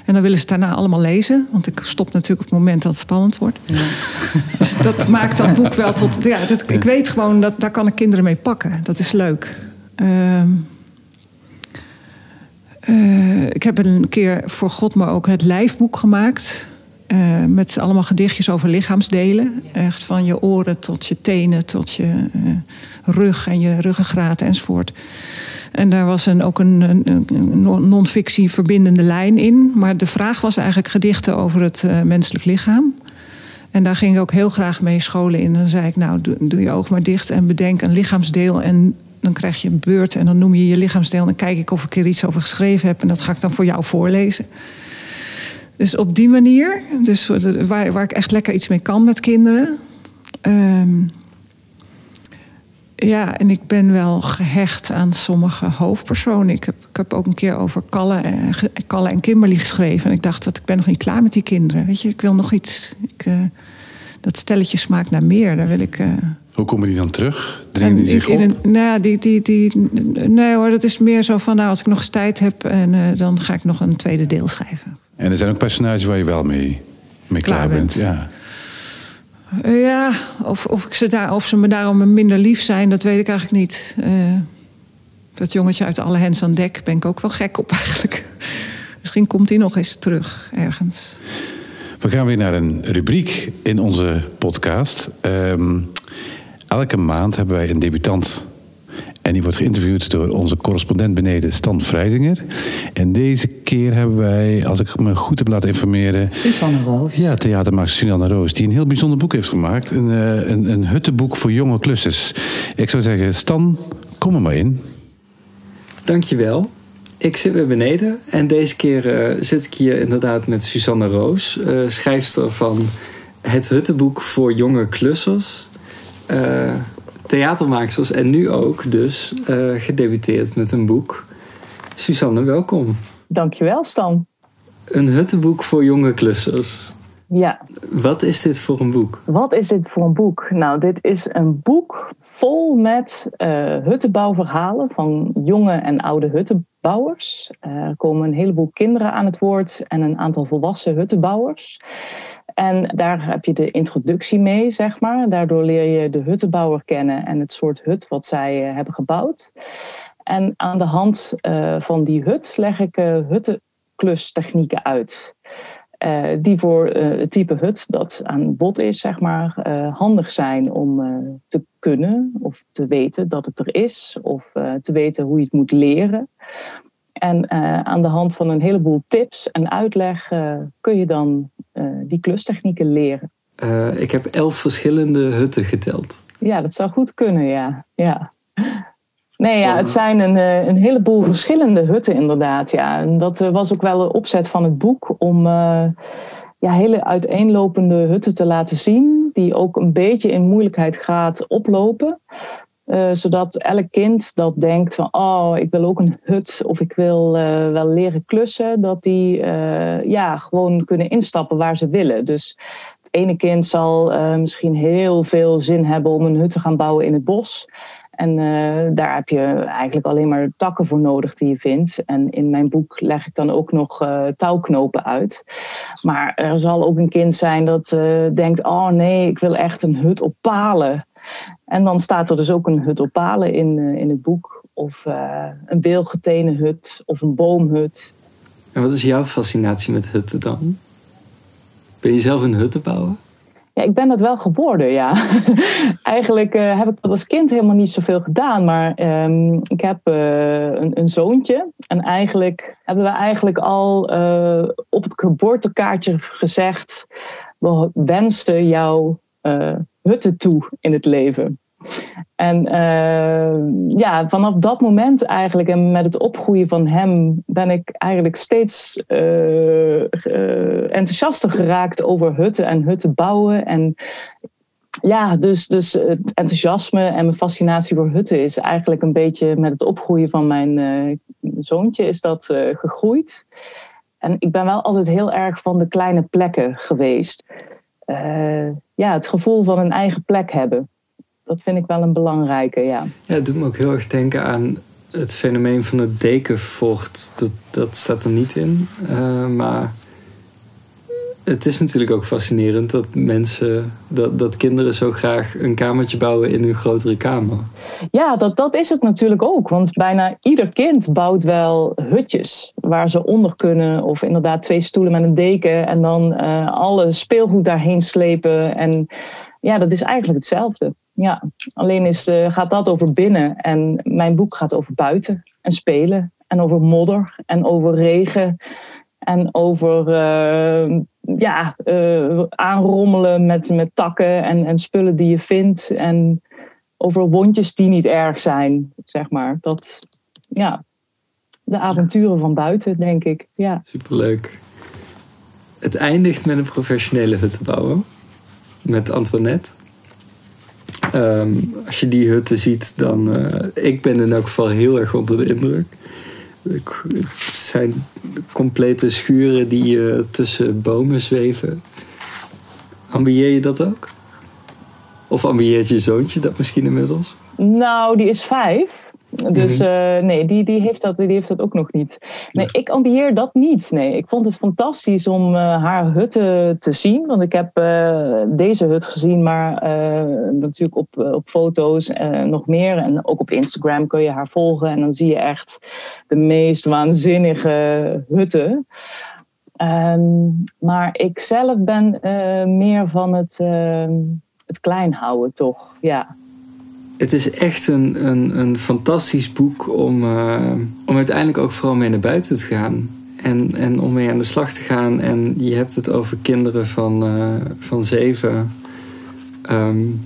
En dan willen ze het daarna allemaal lezen. Want ik stop natuurlijk op het moment dat het spannend wordt. Ja. Dus dat maakt dat boek wel tot... Ja, dat, ik weet gewoon, dat daar kan ik kinderen mee pakken. Dat is leuk. Uh, uh, ik heb een keer voor Godmar ook het lijfboek gemaakt... Uh, met allemaal gedichtjes over lichaamsdelen. Echt van je oren tot je tenen, tot je uh, rug en je ruggengraat enzovoort. En daar was een, ook een, een, een non-fictie verbindende lijn in. Maar de vraag was eigenlijk gedichten over het uh, menselijk lichaam. En daar ging ik ook heel graag mee scholen in. Dan zei ik, nou, doe, doe je oog maar dicht en bedenk een lichaamsdeel... en dan krijg je een beurt en dan noem je je lichaamsdeel... en dan kijk ik of ik er iets over geschreven heb... en dat ga ik dan voor jou voorlezen. Dus op die manier, dus waar, waar ik echt lekker iets mee kan met kinderen. Um, ja, en ik ben wel gehecht aan sommige hoofdpersonen. Ik heb, ik heb ook een keer over Kalle en, Kalle en Kimberly geschreven. En ik dacht, dat ik ben nog niet klaar met die kinderen. Weet je, ik wil nog iets. Ik, uh, dat stelletje smaakt naar meer, daar wil ik... Uh, Hoe komen die dan terug? Dringen die zich op? Een, nou, die, die, die, nee hoor, dat is meer zo van... nou, als ik nog eens tijd heb, en, uh, dan ga ik nog een tweede deel schrijven. En er zijn ook personages waar je wel mee, mee klaar, klaar bent. bent. Ja. Ja, of, of, ik ze daar, of ze me daarom minder lief zijn, dat weet ik eigenlijk niet. Uh, dat jongetje uit Alle Hens aan Dek ben ik ook wel gek op eigenlijk. Misschien komt die nog eens terug ergens. We gaan weer naar een rubriek in onze podcast. Um, elke maand hebben wij een debutant. En die wordt geïnterviewd door onze correspondent beneden, Stan Vrijzinger. En deze keer hebben wij, als ik me goed heb laten informeren... Suzanne Roos. Ja, theatermaakster Suzanne Roos, die een heel bijzonder boek heeft gemaakt. Een, uh, een, een huttenboek voor jonge klussers. Ik zou zeggen, Stan, kom er maar in. Dankjewel. Ik zit weer beneden en deze keer uh, zit ik hier inderdaad met Suzanne Roos. Uh, schrijfster van het huttenboek voor jonge klussers. Uh, theatermaaksters en nu ook dus uh, gedebuteerd met een boek. Suzanne, welkom. Dankjewel, Stan. Een huttenboek voor jonge klussers. Ja. Wat is dit voor een boek? Wat is dit voor een boek? Nou, dit is een boek vol met uh, huttenbouwverhalen van jonge en oude huttenbouwers. Er komen een heleboel kinderen aan het woord en een aantal volwassen huttenbouwers. En daar heb je de introductie mee, zeg maar. Daardoor leer je de huttenbouwer kennen en het soort hut wat zij hebben gebouwd. En aan de hand uh, van die hut leg ik uh, huttenklustechnieken uit. Uh, die voor uh, het type hut dat aan bod is, zeg maar, uh, handig zijn om uh, te kunnen of te weten dat het er is. Of uh, te weten hoe je het moet leren. En uh, aan de hand van een heleboel tips en uitleg uh, kun je dan uh, die klustechnieken leren. Uh, ik heb elf verschillende hutten geteld. Ja, dat zou goed kunnen, ja. ja. Nee, ja, het zijn een, een heleboel verschillende hutten inderdaad. Ja. En dat was ook wel de opzet van het boek om uh, ja, hele uiteenlopende hutten te laten zien. Die ook een beetje in moeilijkheidsgraad oplopen. Uh, zodat elk kind dat denkt van, oh, ik wil ook een hut of ik wil uh, wel leren klussen. Dat die uh, ja, gewoon kunnen instappen waar ze willen. Dus het ene kind zal uh, misschien heel veel zin hebben om een hut te gaan bouwen in het bos. En uh, daar heb je eigenlijk alleen maar takken voor nodig die je vindt. En in mijn boek leg ik dan ook nog uh, touwknopen uit. Maar er zal ook een kind zijn dat uh, denkt, oh nee, ik wil echt een hut op palen. En dan staat er dus ook een hut op palen in, uh, in het boek. Of uh, een beelgetenen hut of een boomhut. En wat is jouw fascinatie met hutten dan? Ben je zelf een hut te bouwen? Ja, ik ben dat wel geworden, ja. Eigenlijk uh, heb ik dat als kind helemaal niet zoveel gedaan. Maar um, ik heb uh, een, een zoontje. En eigenlijk hebben we eigenlijk al uh, op het geboortekaartje gezegd... we wensten jou uh, hutten toe in het leven. En uh, ja, vanaf dat moment eigenlijk... en met het opgroeien van hem... ben ik eigenlijk steeds uh, uh, enthousiaster geraakt over hutten en hutten bouwen. En ja, dus, dus het enthousiasme en mijn fascinatie voor hutten... is eigenlijk een beetje met het opgroeien van mijn uh, zoontje... is dat uh, gegroeid. En ik ben wel altijd heel erg van de kleine plekken geweest. Uh, ja, het gevoel van een eigen plek hebben. Dat vind ik wel een belangrijke, ja. Ja, het doet me ook heel erg denken aan het fenomeen van het dekenfort. Dat, dat staat er niet in. Uh, maar het is natuurlijk ook fascinerend dat mensen, dat, dat kinderen zo graag een kamertje bouwen in hun grotere kamer. Ja, dat, dat is het natuurlijk ook. Want bijna ieder kind bouwt wel hutjes waar ze onder kunnen. Of inderdaad twee stoelen met een deken en dan uh, alle speelgoed daarheen slepen. En ja, dat is eigenlijk hetzelfde. Ja, alleen is, uh, gaat dat over binnen en mijn boek gaat over buiten en spelen en over modder en over regen en over uh, ja, uh, aanrommelen met, met takken en, en spullen die je vindt en over wondjes die niet erg zijn, zeg maar. Dat, ja, de avonturen van buiten, denk ik. Ja. Superleuk. Het eindigt met een professionele hut te bouwen met Antoinette. Um, als je die hutten ziet, dan... Uh, ik ben in elk geval heel erg onder de indruk. Het zijn complete schuren die uh, tussen bomen zweven. Ambieer je dat ook? Of ambieert je zoontje dat misschien inmiddels? Nou, die is vijf. Dus uh, nee, die, die, heeft dat, die heeft dat ook nog niet. Nee, ik ambieer dat niet. Nee, ik vond het fantastisch om uh, haar hutten te zien. Want ik heb uh, deze hut gezien, maar uh, natuurlijk op, op foto's uh, nog meer. En ook op Instagram kun je haar volgen. En dan zie je echt de meest waanzinnige hutten. Um, maar ik zelf ben uh, meer van het, uh, het klein houden, toch? Ja. Het is echt een, een, een fantastisch boek om, uh, om uiteindelijk ook vooral mee naar buiten te gaan. En, en om mee aan de slag te gaan. En je hebt het over kinderen van, uh, van zeven. Um,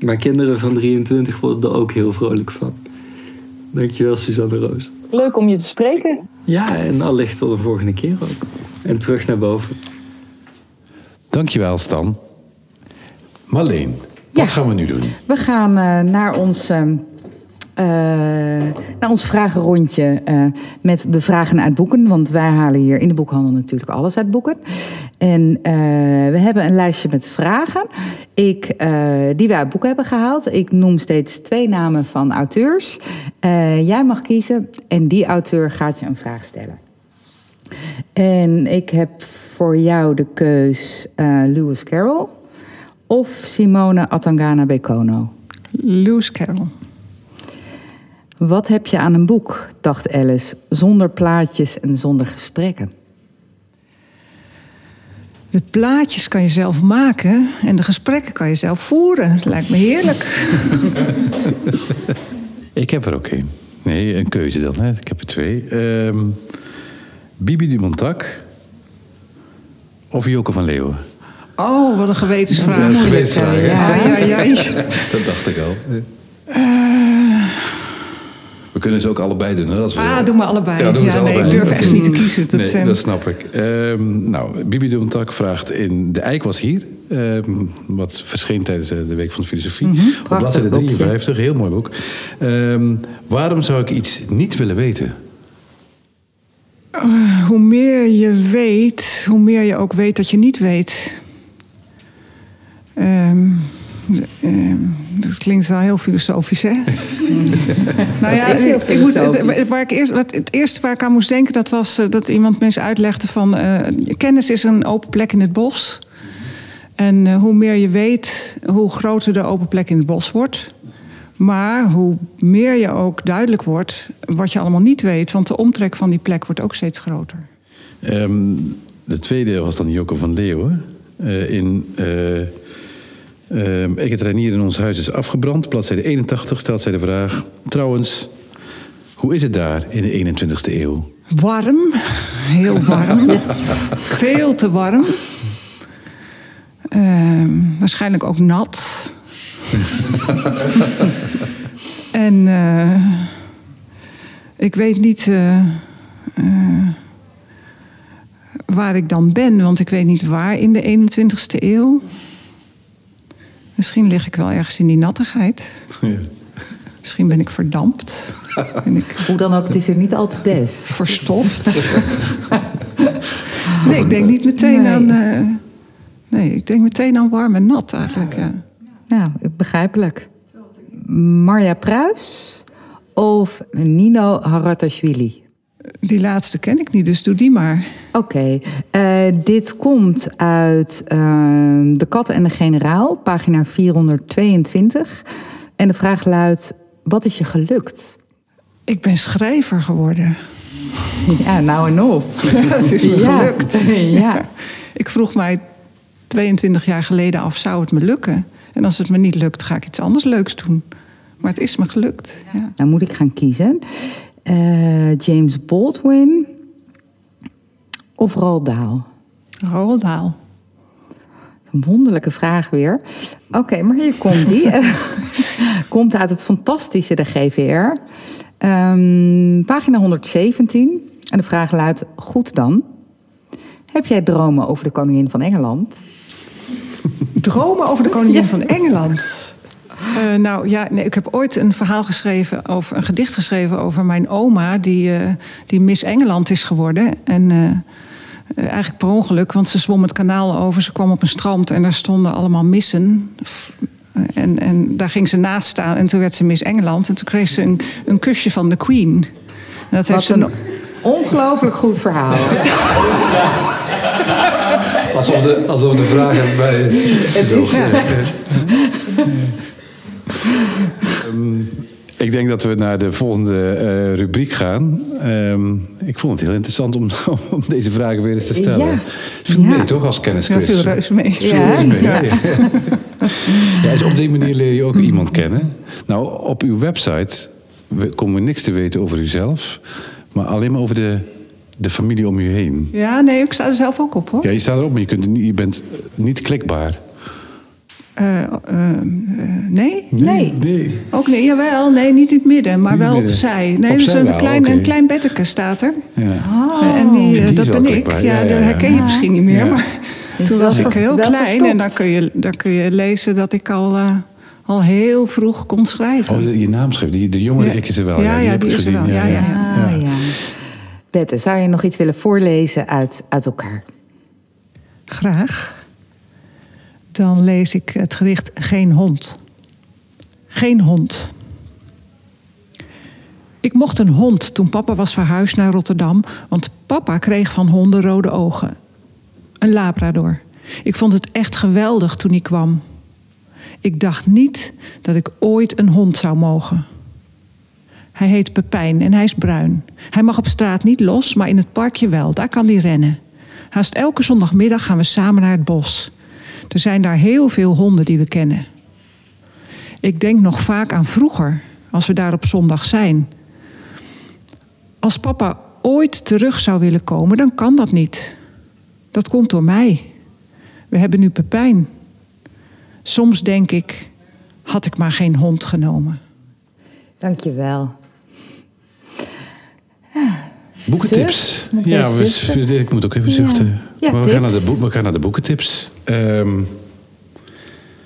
maar kinderen van drieëntwintig worden er ook heel vrolijk van. Dankjewel, Suzanne Roos. Leuk om je te spreken. Ja, en allicht tot de volgende keer ook. En terug naar boven. Dankjewel, Stan. Marleen. Ja. Wat gaan we nu doen? We gaan uh, naar, ons, uh, uh, naar ons vragenrondje uh, met de vragen uit boeken. Want wij halen hier in de boekhandel natuurlijk alles uit boeken. En uh, we hebben een lijstje met vragen ik, uh, die wij uit boeken hebben gehaald. Ik noem steeds twee namen van auteurs. Uh, jij mag kiezen en die auteur gaat je een vraag stellen. En ik heb voor jou de keus uh, Lewis Carroll... of Simone Atangana-Bekono? Lewis Carroll. Wat heb je aan een boek, dacht Alice, zonder plaatjes en zonder gesprekken? De plaatjes kan je zelf maken en de gesprekken kan je zelf voeren. Dat lijkt me heerlijk. Ik heb er ook één. Nee, een keuze dan. Hè. Ik heb er twee. Um, Bibi de Montac of Joko van Leeuwen? Oh, wat een gewetensvraag. Dat is een gewetensvraag. Ja, ja, ja, ja. Dat dacht ik al. Uh... We kunnen ze ook allebei doen. Hè, als we... Ah, doe maar allebei. Ja, doen ja, ze allebei. Nee, ik durf okay. echt niet te kiezen. Dat, nee, zijn... dat snap ik. Um, nou, Bibi de Montac vraagt in... De Eik was hier. Um, wat verscheen tijdens de Week van de Filosofie. Mm-hmm. Op bladzijde drieënvijftig. Heel mooi boek. Um, waarom zou ik iets niet willen weten? Uh, hoe meer je weet, hoe meer je ook weet dat je niet weet... Um, um, dat klinkt wel heel filosofisch, hè? Nou ja, ik, ik moet, het, waar ik eerst, wat, het eerste waar ik aan moest denken... dat was uh, dat iemand mensen uitlegde van... Uh, kennis is een open plek in het bos. En uh, hoe meer je weet, hoe groter de open plek in het bos wordt. Maar hoe meer je ook duidelijk wordt wat je allemaal niet weet... want de omtrek van die plek wordt ook steeds groter. Um, de tweede was dan Joko van Leeuwen... Uh, in, uh, uh, ik het reinier in ons huis is afgebrand. Bladzijde eenentachtig stelt zij de vraag... Trouwens, hoe is het daar in de eenentwintigste eeuw? Warm. Heel warm. Veel te warm. Uh, waarschijnlijk ook nat. En uh, ik weet niet... Uh, uh, waar ik dan ben, want ik weet niet waar in de eenentwintigste eeuw. Misschien lig ik wel ergens in die nattigheid. Ja. Misschien ben ik verdampt. Ben ik... Hoe dan ook, het is er niet al te best. Verstoft. Nee, ik denk niet meteen nee. aan... Uh... Nee, ik denk meteen aan warm en nat eigenlijk. Ja, ja. ja begrijpelijk. Marja Pruis of Nino Haratashvili? Die laatste ken ik niet, dus doe die maar. Oké, okay. uh, dit komt uit uh, De Kat en de Generaal, pagina vierhonderdtweeëntwintig. En de vraag luidt, wat is je gelukt? Ik ben schrijver geworden. Ja, nou en of. Het is me ja. gelukt. Ja. Ik vroeg mij tweeëntwintig jaar geleden af, zou het me lukken? En als het me niet lukt, ga ik iets anders leuks doen. Maar het is me gelukt. Ja. Dan moet ik gaan kiezen... Uh, James Baldwin of Roald Dahl? Roald Dahl. Een wonderlijke vraag weer. Oké, okay, maar hier komt die. Komt uit het fantastische de G V R. Um, pagina honderdzeventien. En de vraag luidt, goed dan. Heb jij dromen over de koningin van Engeland? Dromen over de koningin ja. van Engeland? Uh, nou ja, nee, ik heb ooit een verhaal geschreven, over, een gedicht geschreven over mijn oma... die, uh, die Miss Engeland is geworden. En uh, uh, eigenlijk per ongeluk, want ze zwom het kanaal over. Ze kwam op een strand en daar stonden allemaal missen. F- En, en daar ging ze naast staan en toen werd ze Miss Engeland. En toen kreeg ze een, een kusje van de Queen. En dat Wat heeft ze een ongelooflijk goed verhaal. Alsof de, alsof de vraag erbij is. Het is het. Um, ik denk dat we naar de volgende uh, rubriek gaan. Um, ik vond het heel interessant om, om deze vragen weer eens te stellen. Ja. Viel mee, ja. toch, als kennisquiz? Ja, veel reus mee. Ja. Veel mee, ja. Ja. Ja, dus op die manier leer je ook iemand kennen. Nou, op uw website komen we niks te weten over uzelf. Maar alleen maar over de... de familie om je heen. Ja, nee, ik sta er zelf ook op, hoor. Ja, je staat erop, maar je, kunt, je bent niet klikbaar. Uh, uh, uh, nee? Nee, nee. Ook nee, jawel, nee, niet in het midden, maar niet wel midden. Opzij. Nee, opzij, dus een, klein, okay. een klein betteke staat er. Ja. Oh. En die, uh, die dat ben klikbaar. ik. Ja, ja, ja, ja. Dat herken je ja. misschien niet meer, ja. maar ja. toen was ik heel klein. Verstopt. En dan kun, je, dan kun je lezen dat ik al... Uh, al heel vroeg kon schrijven. Oh, je naam schreef, die, de jongere ja. ik is er wel. Ja, ja, die, ja, heb die ik is gezien. Er wel, ja, ja. ja. ja. ja. Bette, zou je nog iets willen voorlezen uit, uit elkaar? Graag. Dan lees ik het gedicht Geen hond. Geen hond. Ik mocht een hond toen papa was verhuisd naar Rotterdam... want papa kreeg van honden rode ogen. Een labrador. Ik vond het echt geweldig toen hij kwam. Ik dacht niet dat ik ooit een hond zou mogen... Hij heet Pepijn en hij is bruin. Hij mag op straat niet los, maar in het parkje wel. Daar kan hij rennen. Haast elke zondagmiddag gaan we samen naar het bos. Er zijn daar heel veel honden die we kennen. Ik denk nog vaak aan vroeger, als we daar op zondag zijn. Als papa ooit terug zou willen komen, dan kan dat niet. Dat komt door mij. We hebben nu Pepijn. Soms denk ik, had ik maar geen hond genomen. Dank je wel. Boekentips. Ja, we, ik moet ook even zuchten. Ja. Ja, we, gaan naar de boek, we gaan naar de boekentips. Um,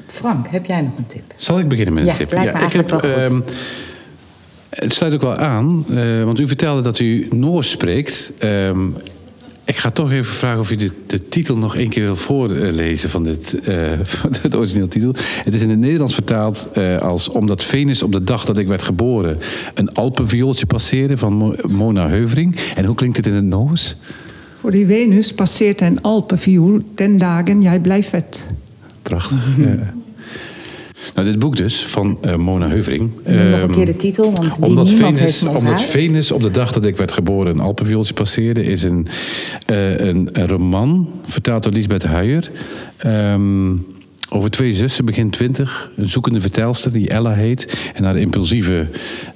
Frank, heb jij nog een tip? Zal ik beginnen met ja, een tip? Ja, ik heb, um, het sluit ook wel aan, uh, want u vertelde dat u Noors spreekt. Um, ik ga toch even vragen of u de, de titel nog één keer wil voorlezen van dit, uh, het origineel titel. Het is in het Nederlands vertaald uh, als Omdat Venus op de dag dat ik werd geboren een alpenviooltje passeerde van Mo- Mona Heuvering. En hoe klinkt het in het Noors? Voor die Venus passeert een alpenviool ten dagen jij blijft vet. Prachtig. Mm-hmm. Ja. Nou, dit boek dus, van uh, Mona Heuvering. Um, nog een keer de titel, want die Omdat niemand Venus, heeft Omdat Venus op de dag dat ik werd geboren een alpenviooltje passeerde... is een, uh, een, een roman, vertaald door Lisbeth Huijer... Um, over twee zussen, begin twintig, een zoekende vertelster die Ella heet... en haar impulsieve,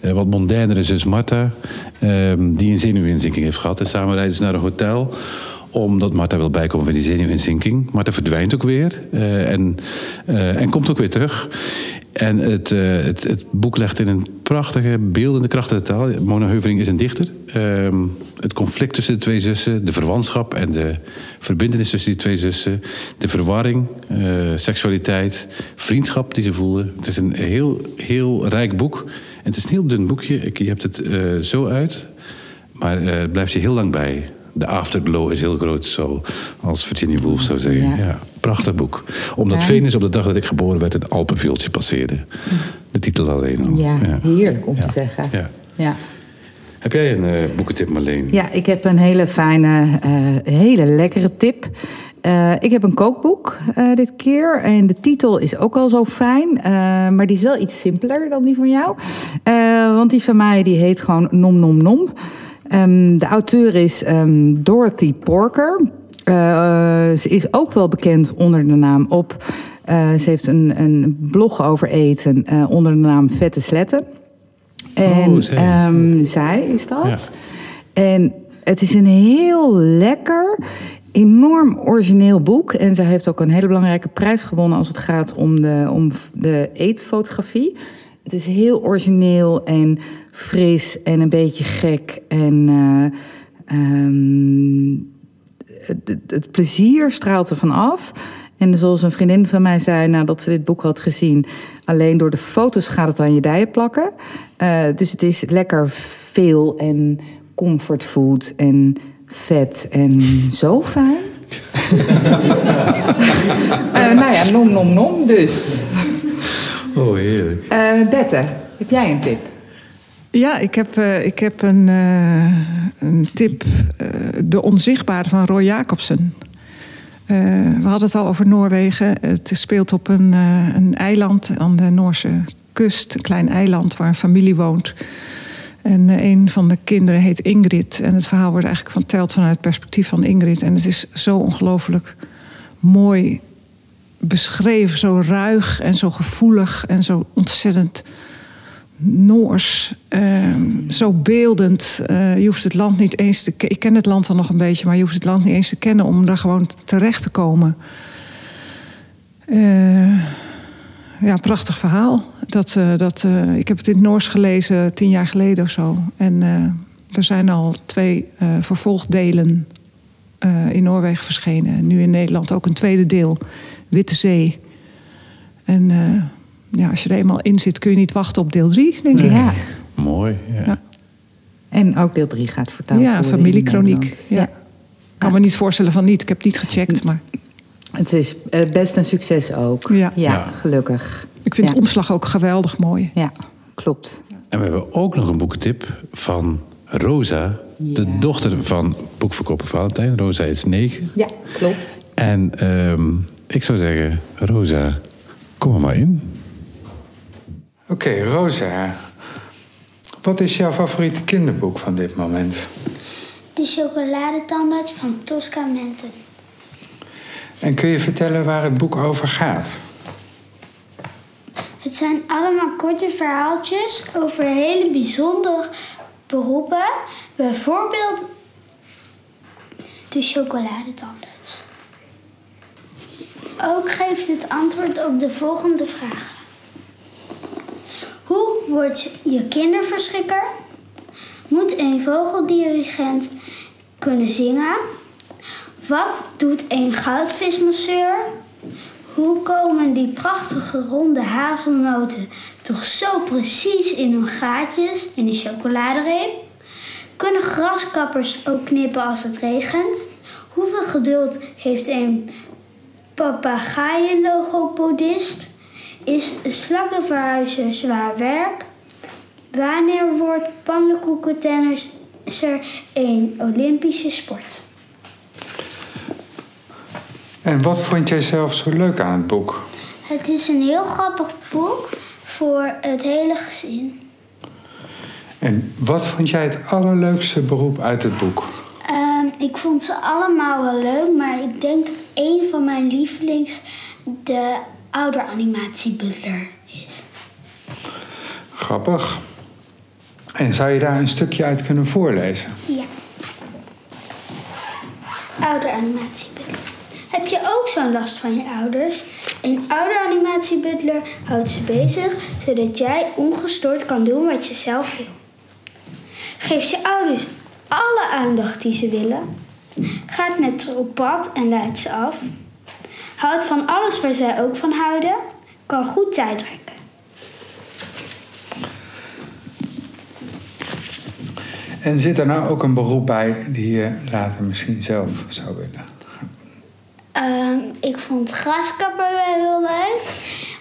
uh, wat mondainere zus Martha... Um, die een zenuwinzinking heeft gehad. En samen rijden ze naar een hotel... omdat Martha wil bijkomen van die zenuwinzinking. Martha verdwijnt ook weer uh, en, uh, en komt ook weer terug. En het, uh, het, het boek legt in een prachtige, beeldende, krachtige taal. Mona Heuvering is een dichter. Uh, het conflict tussen de twee zussen, de verwantschap en de verbintenis tussen die twee zussen. De verwarring, uh, seksualiteit, vriendschap die ze voelden. Het is een heel, heel rijk boek. En het is een heel dun boekje. Je hebt het uh, zo uit, maar uh, het blijft je heel lang bij. De afterglow is heel groot, zoals Virginia Woolf zou zeggen. Ja. Ja, prachtig boek. Omdat ja. Venus op de dag dat ik geboren werd... het alpenviooltje passeerde. De titel alleen al. Ja, ja. heerlijk om ja. te zeggen. Ja. Ja. Heb jij een uh, boekentip, Marleen? Ja, ik heb een hele fijne, uh, hele lekkere tip. Uh, ik heb een kookboek uh, dit keer. En de titel is ook al zo fijn. Uh, maar die is wel iets simpeler dan die van jou. Uh, want die van mij die heet gewoon Nom Nom Nom. Um, de auteur is um, Dorothy Porker. Uh, ze is ook wel bekend onder de naam Op. Uh, ze heeft een, een blog over eten uh, onder de naam Vette Sletten. En oh, zij. Um, zij is dat. Ja. En het is een heel lekker, enorm origineel boek. En zij heeft ook een hele belangrijke prijs gewonnen als het gaat om de, om de eetfotografie. Het is heel origineel en fris en een beetje gek. En uh, um, het, het plezier straalt er van af. En zoals een vriendin van mij zei nadat ze dit boek had gezien... alleen door de foto's gaat het aan je dijen plakken. Uh, dus het is lekker veel en comfortfood en vet en zo fijn. uh, nou ja, nom nom nom dus... Oh, heerlijk. Uh, Bette, heb jij een tip? Ja, ik heb, uh, ik heb een, uh, een tip. Uh, De Onzichtbare van Roy Jacobsen. Uh, we hadden het al over Noorwegen. Het speelt op een, uh, een eiland aan de Noorse kust. Een klein eiland waar een familie woont. En uh, een van de kinderen heet Ingrid. En het verhaal wordt eigenlijk verteld vanuit het perspectief van Ingrid. En het is zo ongelooflijk mooi beschreven. Zo ruig en zo gevoelig en zo ontzettend Noors, uh, zo beeldend. Uh, je hoeft het land niet eens te kennen. Ik ken het land dan nog een beetje, maar je hoeft het land niet eens te kennen om daar gewoon terecht te komen. Uh, ja, prachtig verhaal. Dat, uh, dat, uh, ik heb het in het Noors gelezen tien jaar geleden of zo. En uh, er zijn al twee uh, vervolgdelen uh, in Noorwegen verschenen. Nu in Nederland ook een tweede deel, Witte Zee. En Uh, Ja, als je er eenmaal in zit, kun je niet wachten op deel drie, denk ik. Ja. Mooi, ja. ja. En ook deel drie gaat vertaald worden. Ja, familiekroniek. Ja. Ja. Kan ja. me niet voorstellen van niet. Ik heb het niet gecheckt, maar het is best een succes ook. Ja, ja, ja. Gelukkig. Ik vind ja. de omslag ook geweldig mooi. Ja, klopt. En we hebben ook nog een boekentip van Rosa, ja. de dochter van boekverkoper Valentijn. Rosa is negen. Ja, klopt. En um, ik zou zeggen, Rosa, kom er maar in. Oké, okay, Rosa. Wat is jouw favoriete kinderboek van dit moment? De chocoladetandarts van Tosca Menten. En kun je vertellen waar het boek over gaat? Het zijn allemaal korte verhaaltjes over hele bijzondere beroepen. Bijvoorbeeld de chocoladetandarts. Ook geeft het antwoord op de volgende vraag. Hoe word je kinderverschikker? Moet een vogeldirigent kunnen zingen? Wat doet een goudvismasseur? Hoe komen die prachtige ronde hazelnoten toch zo precies in hun gaatjes in de chocoladereep? Kunnen graskappers ook knippen als het regent? Hoeveel geduld heeft een papagaaienlogopodist? Is slakkenverhuizen zwaar werk? Wanneer wordt pannenkoekentennisser een Olympische sport? En wat vond jij zelf zo leuk aan het boek? Het is een heel grappig boek voor het hele gezin. En wat vond jij het allerleukste beroep uit het boek? Uh, ik vond ze allemaal wel leuk, maar ik denk dat een van mijn lievelings de ouderanimatiebuddler is. Grappig. En zou je daar een stukje uit kunnen voorlezen? Ja. Ouderanimatiebuddler. Heb je ook zo'n last van je ouders? Een ouderanimatiebuddler houdt ze bezig, zodat jij ongestoord kan doen wat je zelf wil. Geef je ouders alle aandacht die ze willen. Gaat met ze op pad en leidt ze af. Houdt van alles waar zij ook van houden. Kan goed tijdrekken. En zit er nou ook een beroep bij die je later misschien zelf zou willen? Um, ik vond graskapper wel heel leuk.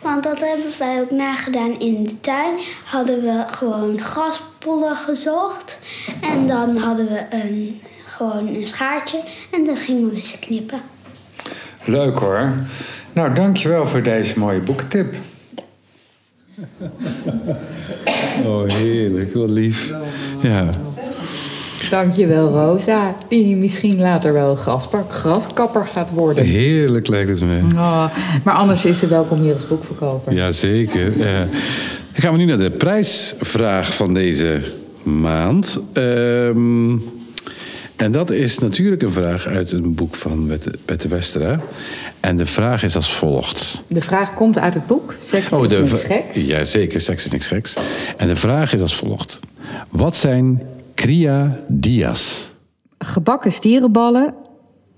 Want dat hebben wij ook nagedaan in de tuin. Hadden we gewoon graspollen gezocht. En dan hadden we een, gewoon een schaartje. En dan gingen we ze knippen. Leuk hoor. Nou, dankjewel voor deze mooie boekentip. Oh, heerlijk. Wat lief. Ja. Dankjewel, Rosa. Die misschien later wel grasbak, graskapper gaat worden. Heerlijk lijkt het me. Oh, maar anders is ze welkom hier als boekverkoper. Jazeker. Ja. Dan gaan we nu naar de prijsvraag van deze maand. Um... En dat is natuurlijk een vraag uit een boek van Bette Westera. En de vraag is als volgt. De vraag komt uit het boek Seks oh, is niks geks. Jazeker, Seks is niks geks. En de vraag is als volgt. Wat zijn criadillas? Gebakken stierenballen,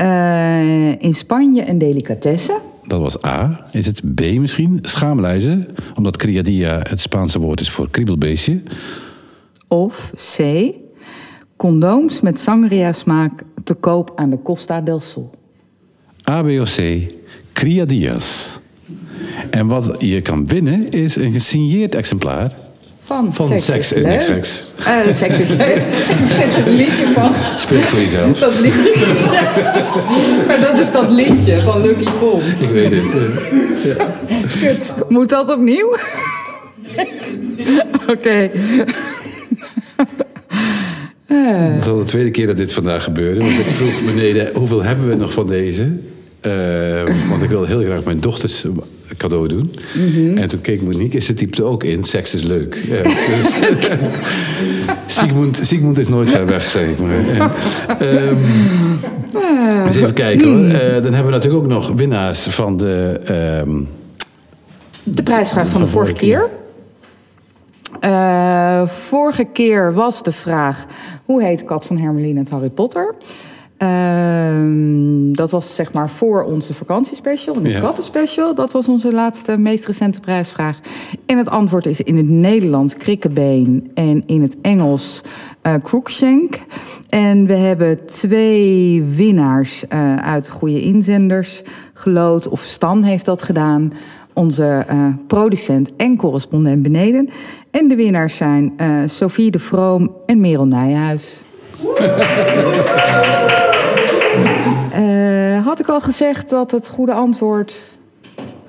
uh, in Spanje een delicatesse. Dat was A. Is het B misschien? Schaamluizen, omdat criadilla het Spaanse woord is voor kriebelbeestje. Of C, condooms met sangria smaak te koop aan de Costa del Sol. A, B of C, criadillas. En wat je kan winnen is een gesigneerd exemplaar van, van Seks is niks geks. Uh, Seks is leuk. Ik zet er een liedje van. Spreek voor jezelf. Dat liedje. Maar dat is dat liedje van Lucky Pons. Ik weet het. Ja. Kut. Moet dat opnieuw? Oké. Okay. Uh. Dat is al de tweede keer dat dit vandaag gebeurde. Want ik vroeg beneden, hoeveel hebben we nog van deze? Uh, want ik wilde heel graag mijn dochters cadeau doen. Mm-hmm. En toen keek Monique en ze typte ook in, seks is leuk. Uh, dus, Siegmund, Siegmund is nooit ver weg, zeg ik maar. Uh, um, uh. Eens even kijken hoor. Uh, dan hebben we natuurlijk ook nog winnaars van de... Um, de prijsvraag van, van de vorige keer. keer. Uh, vorige keer was de vraag... hoe heet Kat van Hermeline uit Harry Potter? Uh, dat was zeg maar voor onze vakantiespecial. De ja. kattenspecial. Dat was onze laatste, meest recente prijsvraag. En het antwoord is in het Nederlands krikkebeen. En in het Engels uh, Crookshank. En we hebben twee winnaars uh, uit goede inzenders geloot. Of Stan heeft dat gedaan... Onze uh, producent en correspondent beneden. En de winnaars zijn uh, Sophie de Vroom en Merel Nijhuis. uh, had ik al gezegd dat het goede antwoord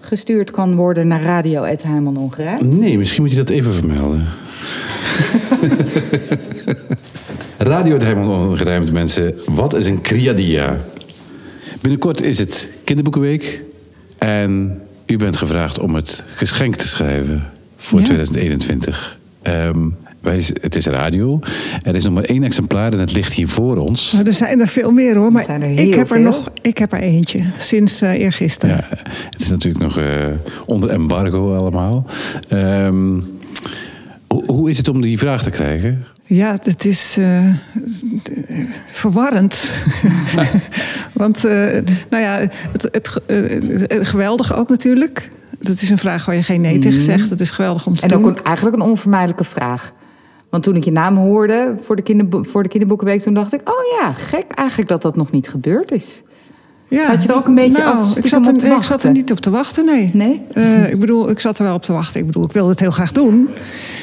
gestuurd kan worden naar Radio Het Heiman Ongerijmd? Nee, misschien moet je dat even vermelden. Radio Het Heiman Ongerijmd, mensen. Wat is een criadia? Binnenkort is het Kinderboekenweek. En... U bent gevraagd om het geschenk te schrijven voor ja. twintig eenentwintig. Um, wij, het is radio. Er is nog maar één exemplaar en het ligt hier voor ons. Nou, er zijn er veel meer hoor, maar er ik, heb er nog, ik heb er eentje sinds uh, eergisteren. Ja, het is natuurlijk nog uh, onder embargo allemaal. Um, ho- hoe is het om die vraag te krijgen? Ja, het is uh, verwarrend. Want, uh, nou ja, het, het, uh, geweldig ook natuurlijk. Dat is een vraag waar je geen nee mm. tegen zegt. Het is geweldig om te en doen. En ook een, eigenlijk een onvermijdelijke vraag. Want toen ik je naam hoorde voor de, kinderbo- voor de Kinderboekenweek... toen dacht ik, oh ja, gek eigenlijk dat dat nog niet gebeurd is. Ja, zat je er ook een beetje nou, af? Ik zat, er, nee, ik zat er niet op te wachten, nee. nee? Uh, ik bedoel, ik zat er wel op te wachten. Ik bedoel, ik wilde het heel graag doen.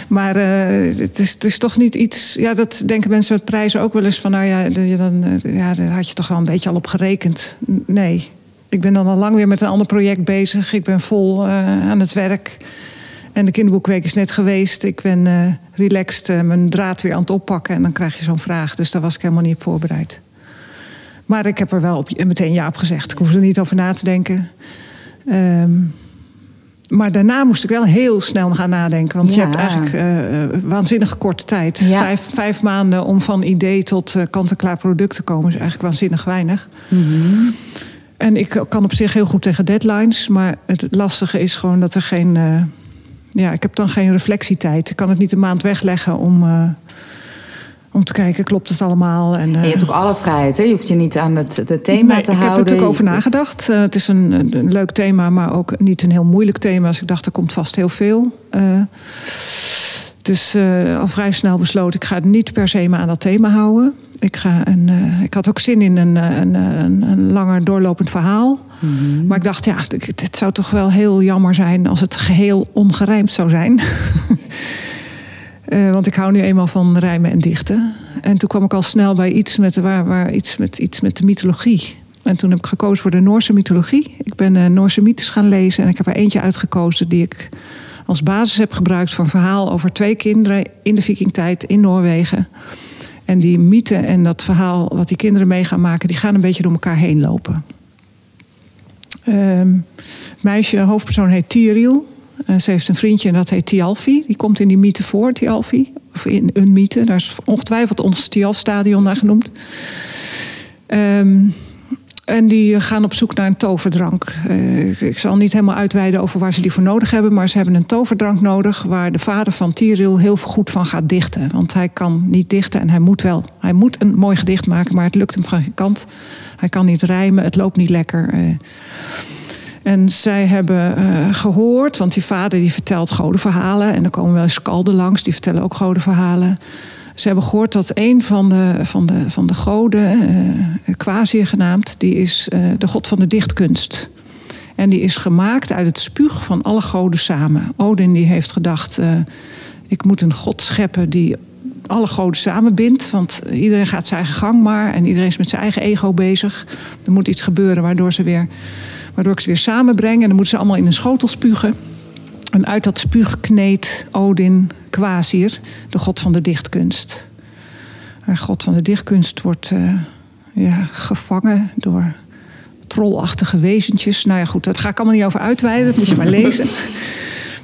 Maar uh, het, is, het is toch niet iets... Ja, dat denken mensen met prijzen ook wel eens van... Nou ja, de, dan, ja, daar had je toch wel een beetje al op gerekend. Nee, ik ben dan al lang weer met een ander project bezig. Ik ben vol uh, aan het werk. En de Kinderboekenweek is net geweest. Ik ben uh, relaxed uh, mijn draad weer aan het oppakken. En dan krijg je zo'n vraag. Dus daar was ik helemaal niet op voorbereid. Maar ik heb er wel op, meteen ja op gezegd. Ik hoef er niet over na te denken. Um, maar daarna moest ik wel heel snel gaan nadenken. Want ja. je hebt eigenlijk uh, waanzinnig korte tijd. Ja. Vijf, vijf maanden om van idee tot uh, kant-en-klaar product te komen... is eigenlijk waanzinnig weinig. Mm-hmm. En ik kan op zich heel goed tegen deadlines. Maar het lastige is gewoon dat er geen... Uh, ja, ik heb dan geen reflectietijd. Ik kan het niet een maand wegleggen om... Uh, Om te kijken, klopt het allemaal? En, uh... en je hebt ook alle vrijheid, hè? Je hoeft je niet aan het, het thema nee, te ik houden. Ik heb er natuurlijk over nagedacht. Uh, het is een, een leuk thema, maar ook niet een heel moeilijk thema. Dus ik dacht, er komt vast heel veel. Uh, dus uh, al vrij snel besloten, ik ga het niet per se maar aan dat thema houden. Ik, ga een, uh, ik had ook zin in een, een, een, een langer doorlopend verhaal. Mm-hmm. Maar ik dacht, ja, dit, dit zou toch wel heel jammer zijn... als het geheel ongerijmd zou zijn... Uh, want ik hou nu eenmaal van rijmen en dichten. En toen kwam ik al snel bij iets met, waar, waar, iets met, iets met de mythologie. En toen heb ik gekozen voor de Noorse mythologie. Ik ben uh, Noorse mythes gaan lezen. En ik heb er eentje uitgekozen die ik als basis heb gebruikt... voor een verhaal over twee kinderen in de vikingtijd in Noorwegen. En die mythe en dat verhaal wat die kinderen mee gaan maken... die gaan een beetje door elkaar heen lopen. Uh, meisje, hoofdpersoon heet Tieril... Uh, ze heeft een vriendje en dat heet Tjalfi. Die komt in die mythe voor, Tjalfi. Of in een mythe. Daar is ongetwijfeld ons Tjalfstadion naar genoemd. Um, en die gaan op zoek naar een toverdrank. Uh, ik, ik zal niet helemaal uitweiden over waar ze die voor nodig hebben. Maar ze hebben een toverdrank nodig... waar de vader van Tieril heel goed van gaat dichten. Want hij kan niet dichten en hij moet wel. Hij moet een mooi gedicht maken, maar het lukt hem van geen kant. Hij kan niet rijmen, het loopt niet lekker... Uh, En zij hebben uh, gehoord, want die vader die vertelt godenverhalen. En er komen wel eens skalden langs, die vertellen ook godenverhalen. Ze hebben gehoord dat een van de, van de, van de goden, uh, Kwasir genaamd... die is uh, de god van de dichtkunst. En die is gemaakt uit het spuug van alle goden samen. Odin die heeft gedacht, uh, ik moet een god scheppen die alle goden samenbindt. Want iedereen gaat zijn eigen gang maar. En iedereen is met zijn eigen ego bezig. Er moet iets gebeuren waardoor, ze weer, waardoor ik ze weer samenbreng. En dan moeten ze allemaal in een schotel spugen. En uit dat spuug kneedt Odin Kwasir, de god van de dichtkunst. Haar god van de dichtkunst wordt uh, ja, gevangen door trollachtige wezentjes. Nou ja, goed, dat ga ik allemaal niet over uitweiden. Dat moet je maar lezen.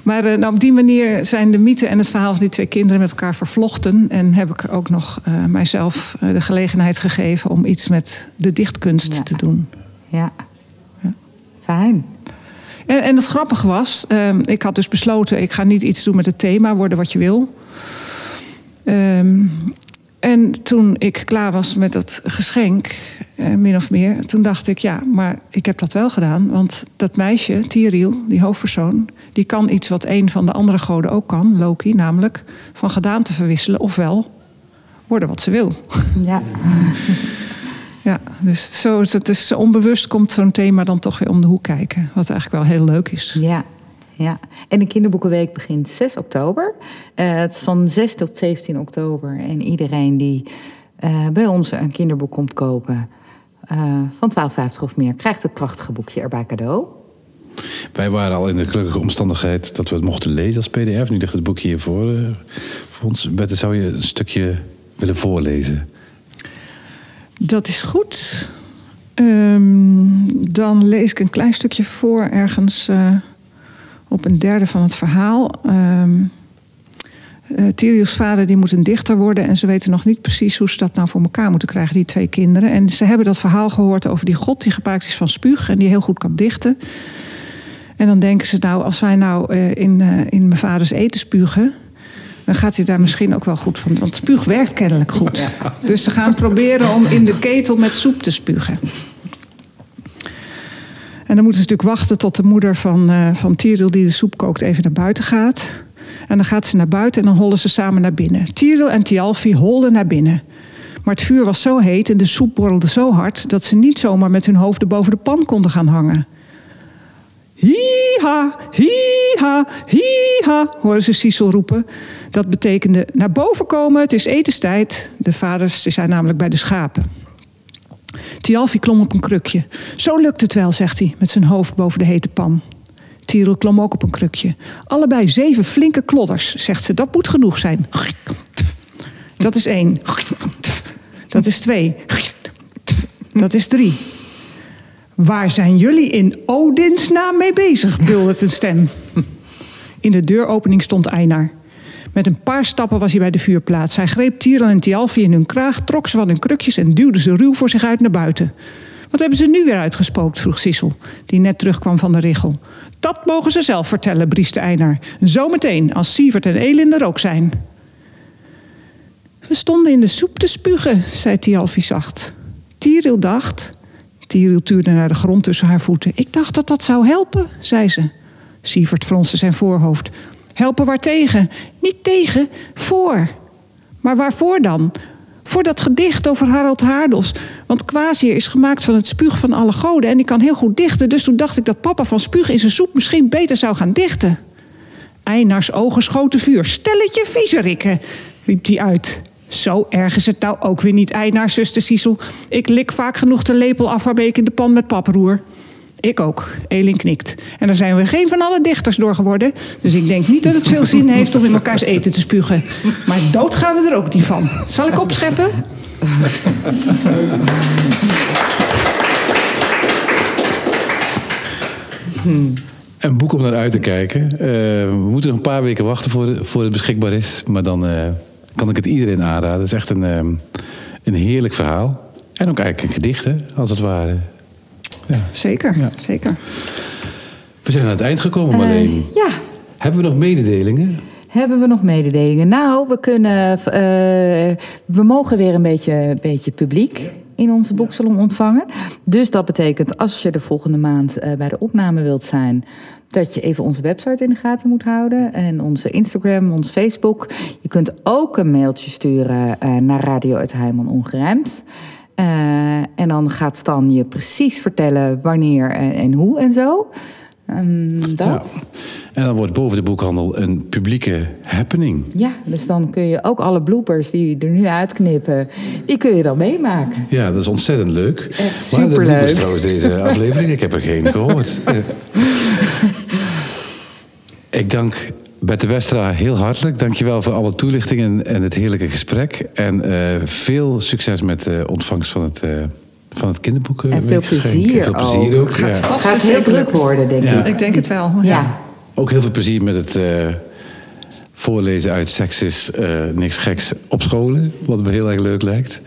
Maar uh, nou, op die manier zijn de mythe en het verhaal van die twee kinderen met elkaar vervlochten. En heb ik ook nog uh, mijzelf uh, de gelegenheid gegeven om iets met de dichtkunst ja. te doen. Ja, ja. Fijn. En, en het grappige was, uh, ik had dus besloten, ik ga niet iets doen met het thema, worden wat je wil. Um, en toen ik klaar was met dat geschenk, uh, min of meer, toen dacht ik, ja, maar ik heb dat wel gedaan. Want dat meisje, Tieril, die hoofdpersoon, die kan iets wat een van de andere goden ook kan, Loki, namelijk van gedaante verwisselen, ofwel worden wat ze wil. Ja. Ja, dus zo is het, dus onbewust komt zo'n thema dan toch weer om de hoek kijken. Wat eigenlijk wel heel leuk is. Ja, ja. En de Kinderboekenweek begint zes oktober. Uh, het is van zes tot zeventien oktober. En iedereen die uh, bij ons een kinderboek komt kopen uh, van twaalf vijftig of meer, krijgt het prachtige boekje erbij cadeau. Wij waren al in de gelukkige omstandigheid dat we het mochten lezen als P D F. Nu ligt het boekje hier voor, uh, voor ons. Bette, zou je een stukje willen voorlezen? Dat is goed. Um, dan lees ik een klein stukje voor ergens uh, op een derde van het verhaal. Um, uh, Tiriels vader die moet een dichter worden en ze weten nog niet precies hoe ze dat nou voor elkaar moeten krijgen, die twee kinderen. En ze hebben dat verhaal gehoord over die god die gemaakt is van spuug en die heel goed kan dichten. En dan denken ze nou, als wij nou uh, in, uh, in mijn vaders eten spugen, dan gaat hij daar misschien ook wel goed van. Want spuug werkt kennelijk goed. Ja. Dus ze gaan proberen om in de ketel met soep te spugen. En dan moeten ze natuurlijk wachten tot de moeder van, uh, van Tieril, die de soep kookt, even naar buiten gaat. En dan gaat ze naar buiten en dan hollen ze samen naar binnen. Tieril en Tjalfi holden naar binnen. Maar het vuur was zo heet en de soep borrelde zo hard dat ze niet zomaar met hun hoofden boven de pan konden gaan hangen. Hi-ha, hi-ha, hi-ha, horen ze Sissel roepen. Dat betekende naar boven komen, het is etenstijd. De vaders zijn namelijk bij de schapen. Tjalfi klom op een krukje. Zo lukt het wel, zegt hij, met zijn hoofd boven de hete pan. Tieril klom ook op een krukje. Allebei zeven flinke klodders, zegt ze. Dat moet genoeg zijn. Dat is één. Dat is twee. Dat is drie. Waar zijn jullie in Odins naam mee bezig, buldert een stem. In de deuropening stond Einar. Met een paar stappen was hij bij de vuurplaats. Hij greep Tieril en Tjalfi in hun kraag, trok ze van hun krukjes en duwde ze ruw voor zich uit naar buiten. Wat hebben ze nu weer uitgespookt, vroeg Sissel, die net terugkwam van de richel. Dat mogen ze zelf vertellen, brieste Einar. Zometeen, als Sievert en Elin er ook zijn. We stonden in de soep te spugen, zei Tjalfi zacht. Tieril dacht... Tieril tuurde naar de grond tussen haar voeten. Ik dacht dat dat zou helpen, zei ze. Sievert fronste zijn voorhoofd. Helpen waartegen? Niet tegen, voor. Maar waarvoor dan? Voor dat gedicht over Harald Haardos. Want Kwasir is gemaakt van het spuug van alle goden en die kan heel goed dichten. Dus toen dacht ik dat papa van spuug in zijn soep misschien beter zou gaan dichten. Einars ogen schoten vuur. Stelletje viezerikken, riep hij uit. Zo erg is het nou ook weer niet, Einar, zuster Sissel. Ik lik vaak genoeg de lepel af waarmee ik in de pan met pap roer. Ik ook, Elin knikt. En daar zijn we geen van alle dichters door geworden. Dus ik denk niet dat het veel zin heeft om in elkaars eten te spugen. Maar dood gaan we er ook niet van. Zal ik opscheppen? Hmm. Een boek om naar uit te kijken. Uh, we moeten nog een paar weken wachten voor, voor het beschikbaar is. Maar dan... Uh... kan ik het iedereen aanraden. Het is echt een, een heerlijk verhaal. En ook eigenlijk een gedicht, hè, als het ware. Ja. Zeker, ja. zeker. We zijn aan het eind gekomen, Marleen. Uh, ja. Hebben we nog mededelingen? Hebben we nog mededelingen? Nou, we kunnen... Uh, we mogen weer een beetje, beetje publiek in onze boeksalon ontvangen. Dus dat betekent, als je de volgende maand uh, bij de opname wilt zijn, dat je even onze website in de gaten moet houden. En onze Instagram, ons Facebook. Je kunt ook een mailtje sturen uh, naar radio at heiman ongerijmd. Uh, en dan gaat Stan je precies vertellen wanneer en, en hoe en zo. Um, dat. Ja. En dan wordt boven de boekhandel een publieke happening. Ja, dus dan kun je ook alle bloopers die er nu uitknippen, die kun je dan meemaken. Ja, dat is ontzettend leuk. Echt superleuk. Maar de bloopers trouwens deze aflevering, ik heb er geen gehoord. Ik dank Bette Westera heel hartelijk. Dankjewel voor alle toelichtingen en het heerlijke gesprek. En uh, veel succes met de ontvangst van het... Uh, Van het kinderboek. En veel plezier, en veel plezier ook. Het gaat, ja. gaat heel druk worden, denk ja. ik. Ik denk het wel. Ja. Ja. Ook heel veel plezier met het uh, voorlezen uit Seks is uh, niks geks op scholen. Wat me heel erg leuk lijkt.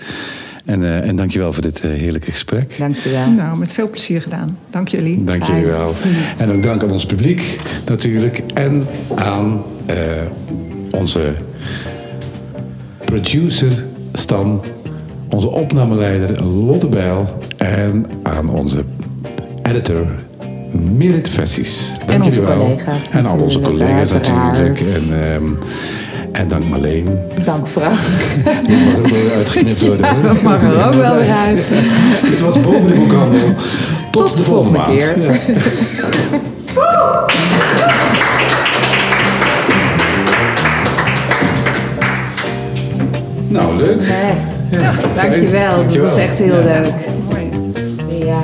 En, uh, en dankjewel voor dit uh, heerlijke gesprek. Dankjewel. Nou, met veel plezier gedaan. Dank jullie. Dank jullie wel. En ook dank aan ons publiek natuurlijk. En aan uh, onze producer Stan, onze opnameleider Lotte Bijl en aan onze editor Merit Vessies. Dank jullie wel. En al onze collega's natuurlijk. En, um, en dank Marleen. Dank Frank. Die mag ook wel uitgeknipt worden. Ja, dat mag er ook wel weer uit. Het was boven de boekhandel. Tot, Tot de volgende, volgende keer. Ja. Nou, leuk. Nee. Ja, ja, dankjewel. dankjewel, dat was echt heel ja. leuk. Mooi. Ja.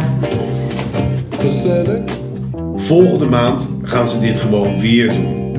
Dat is leuk. Volgende maand gaan ze dit gewoon weer doen.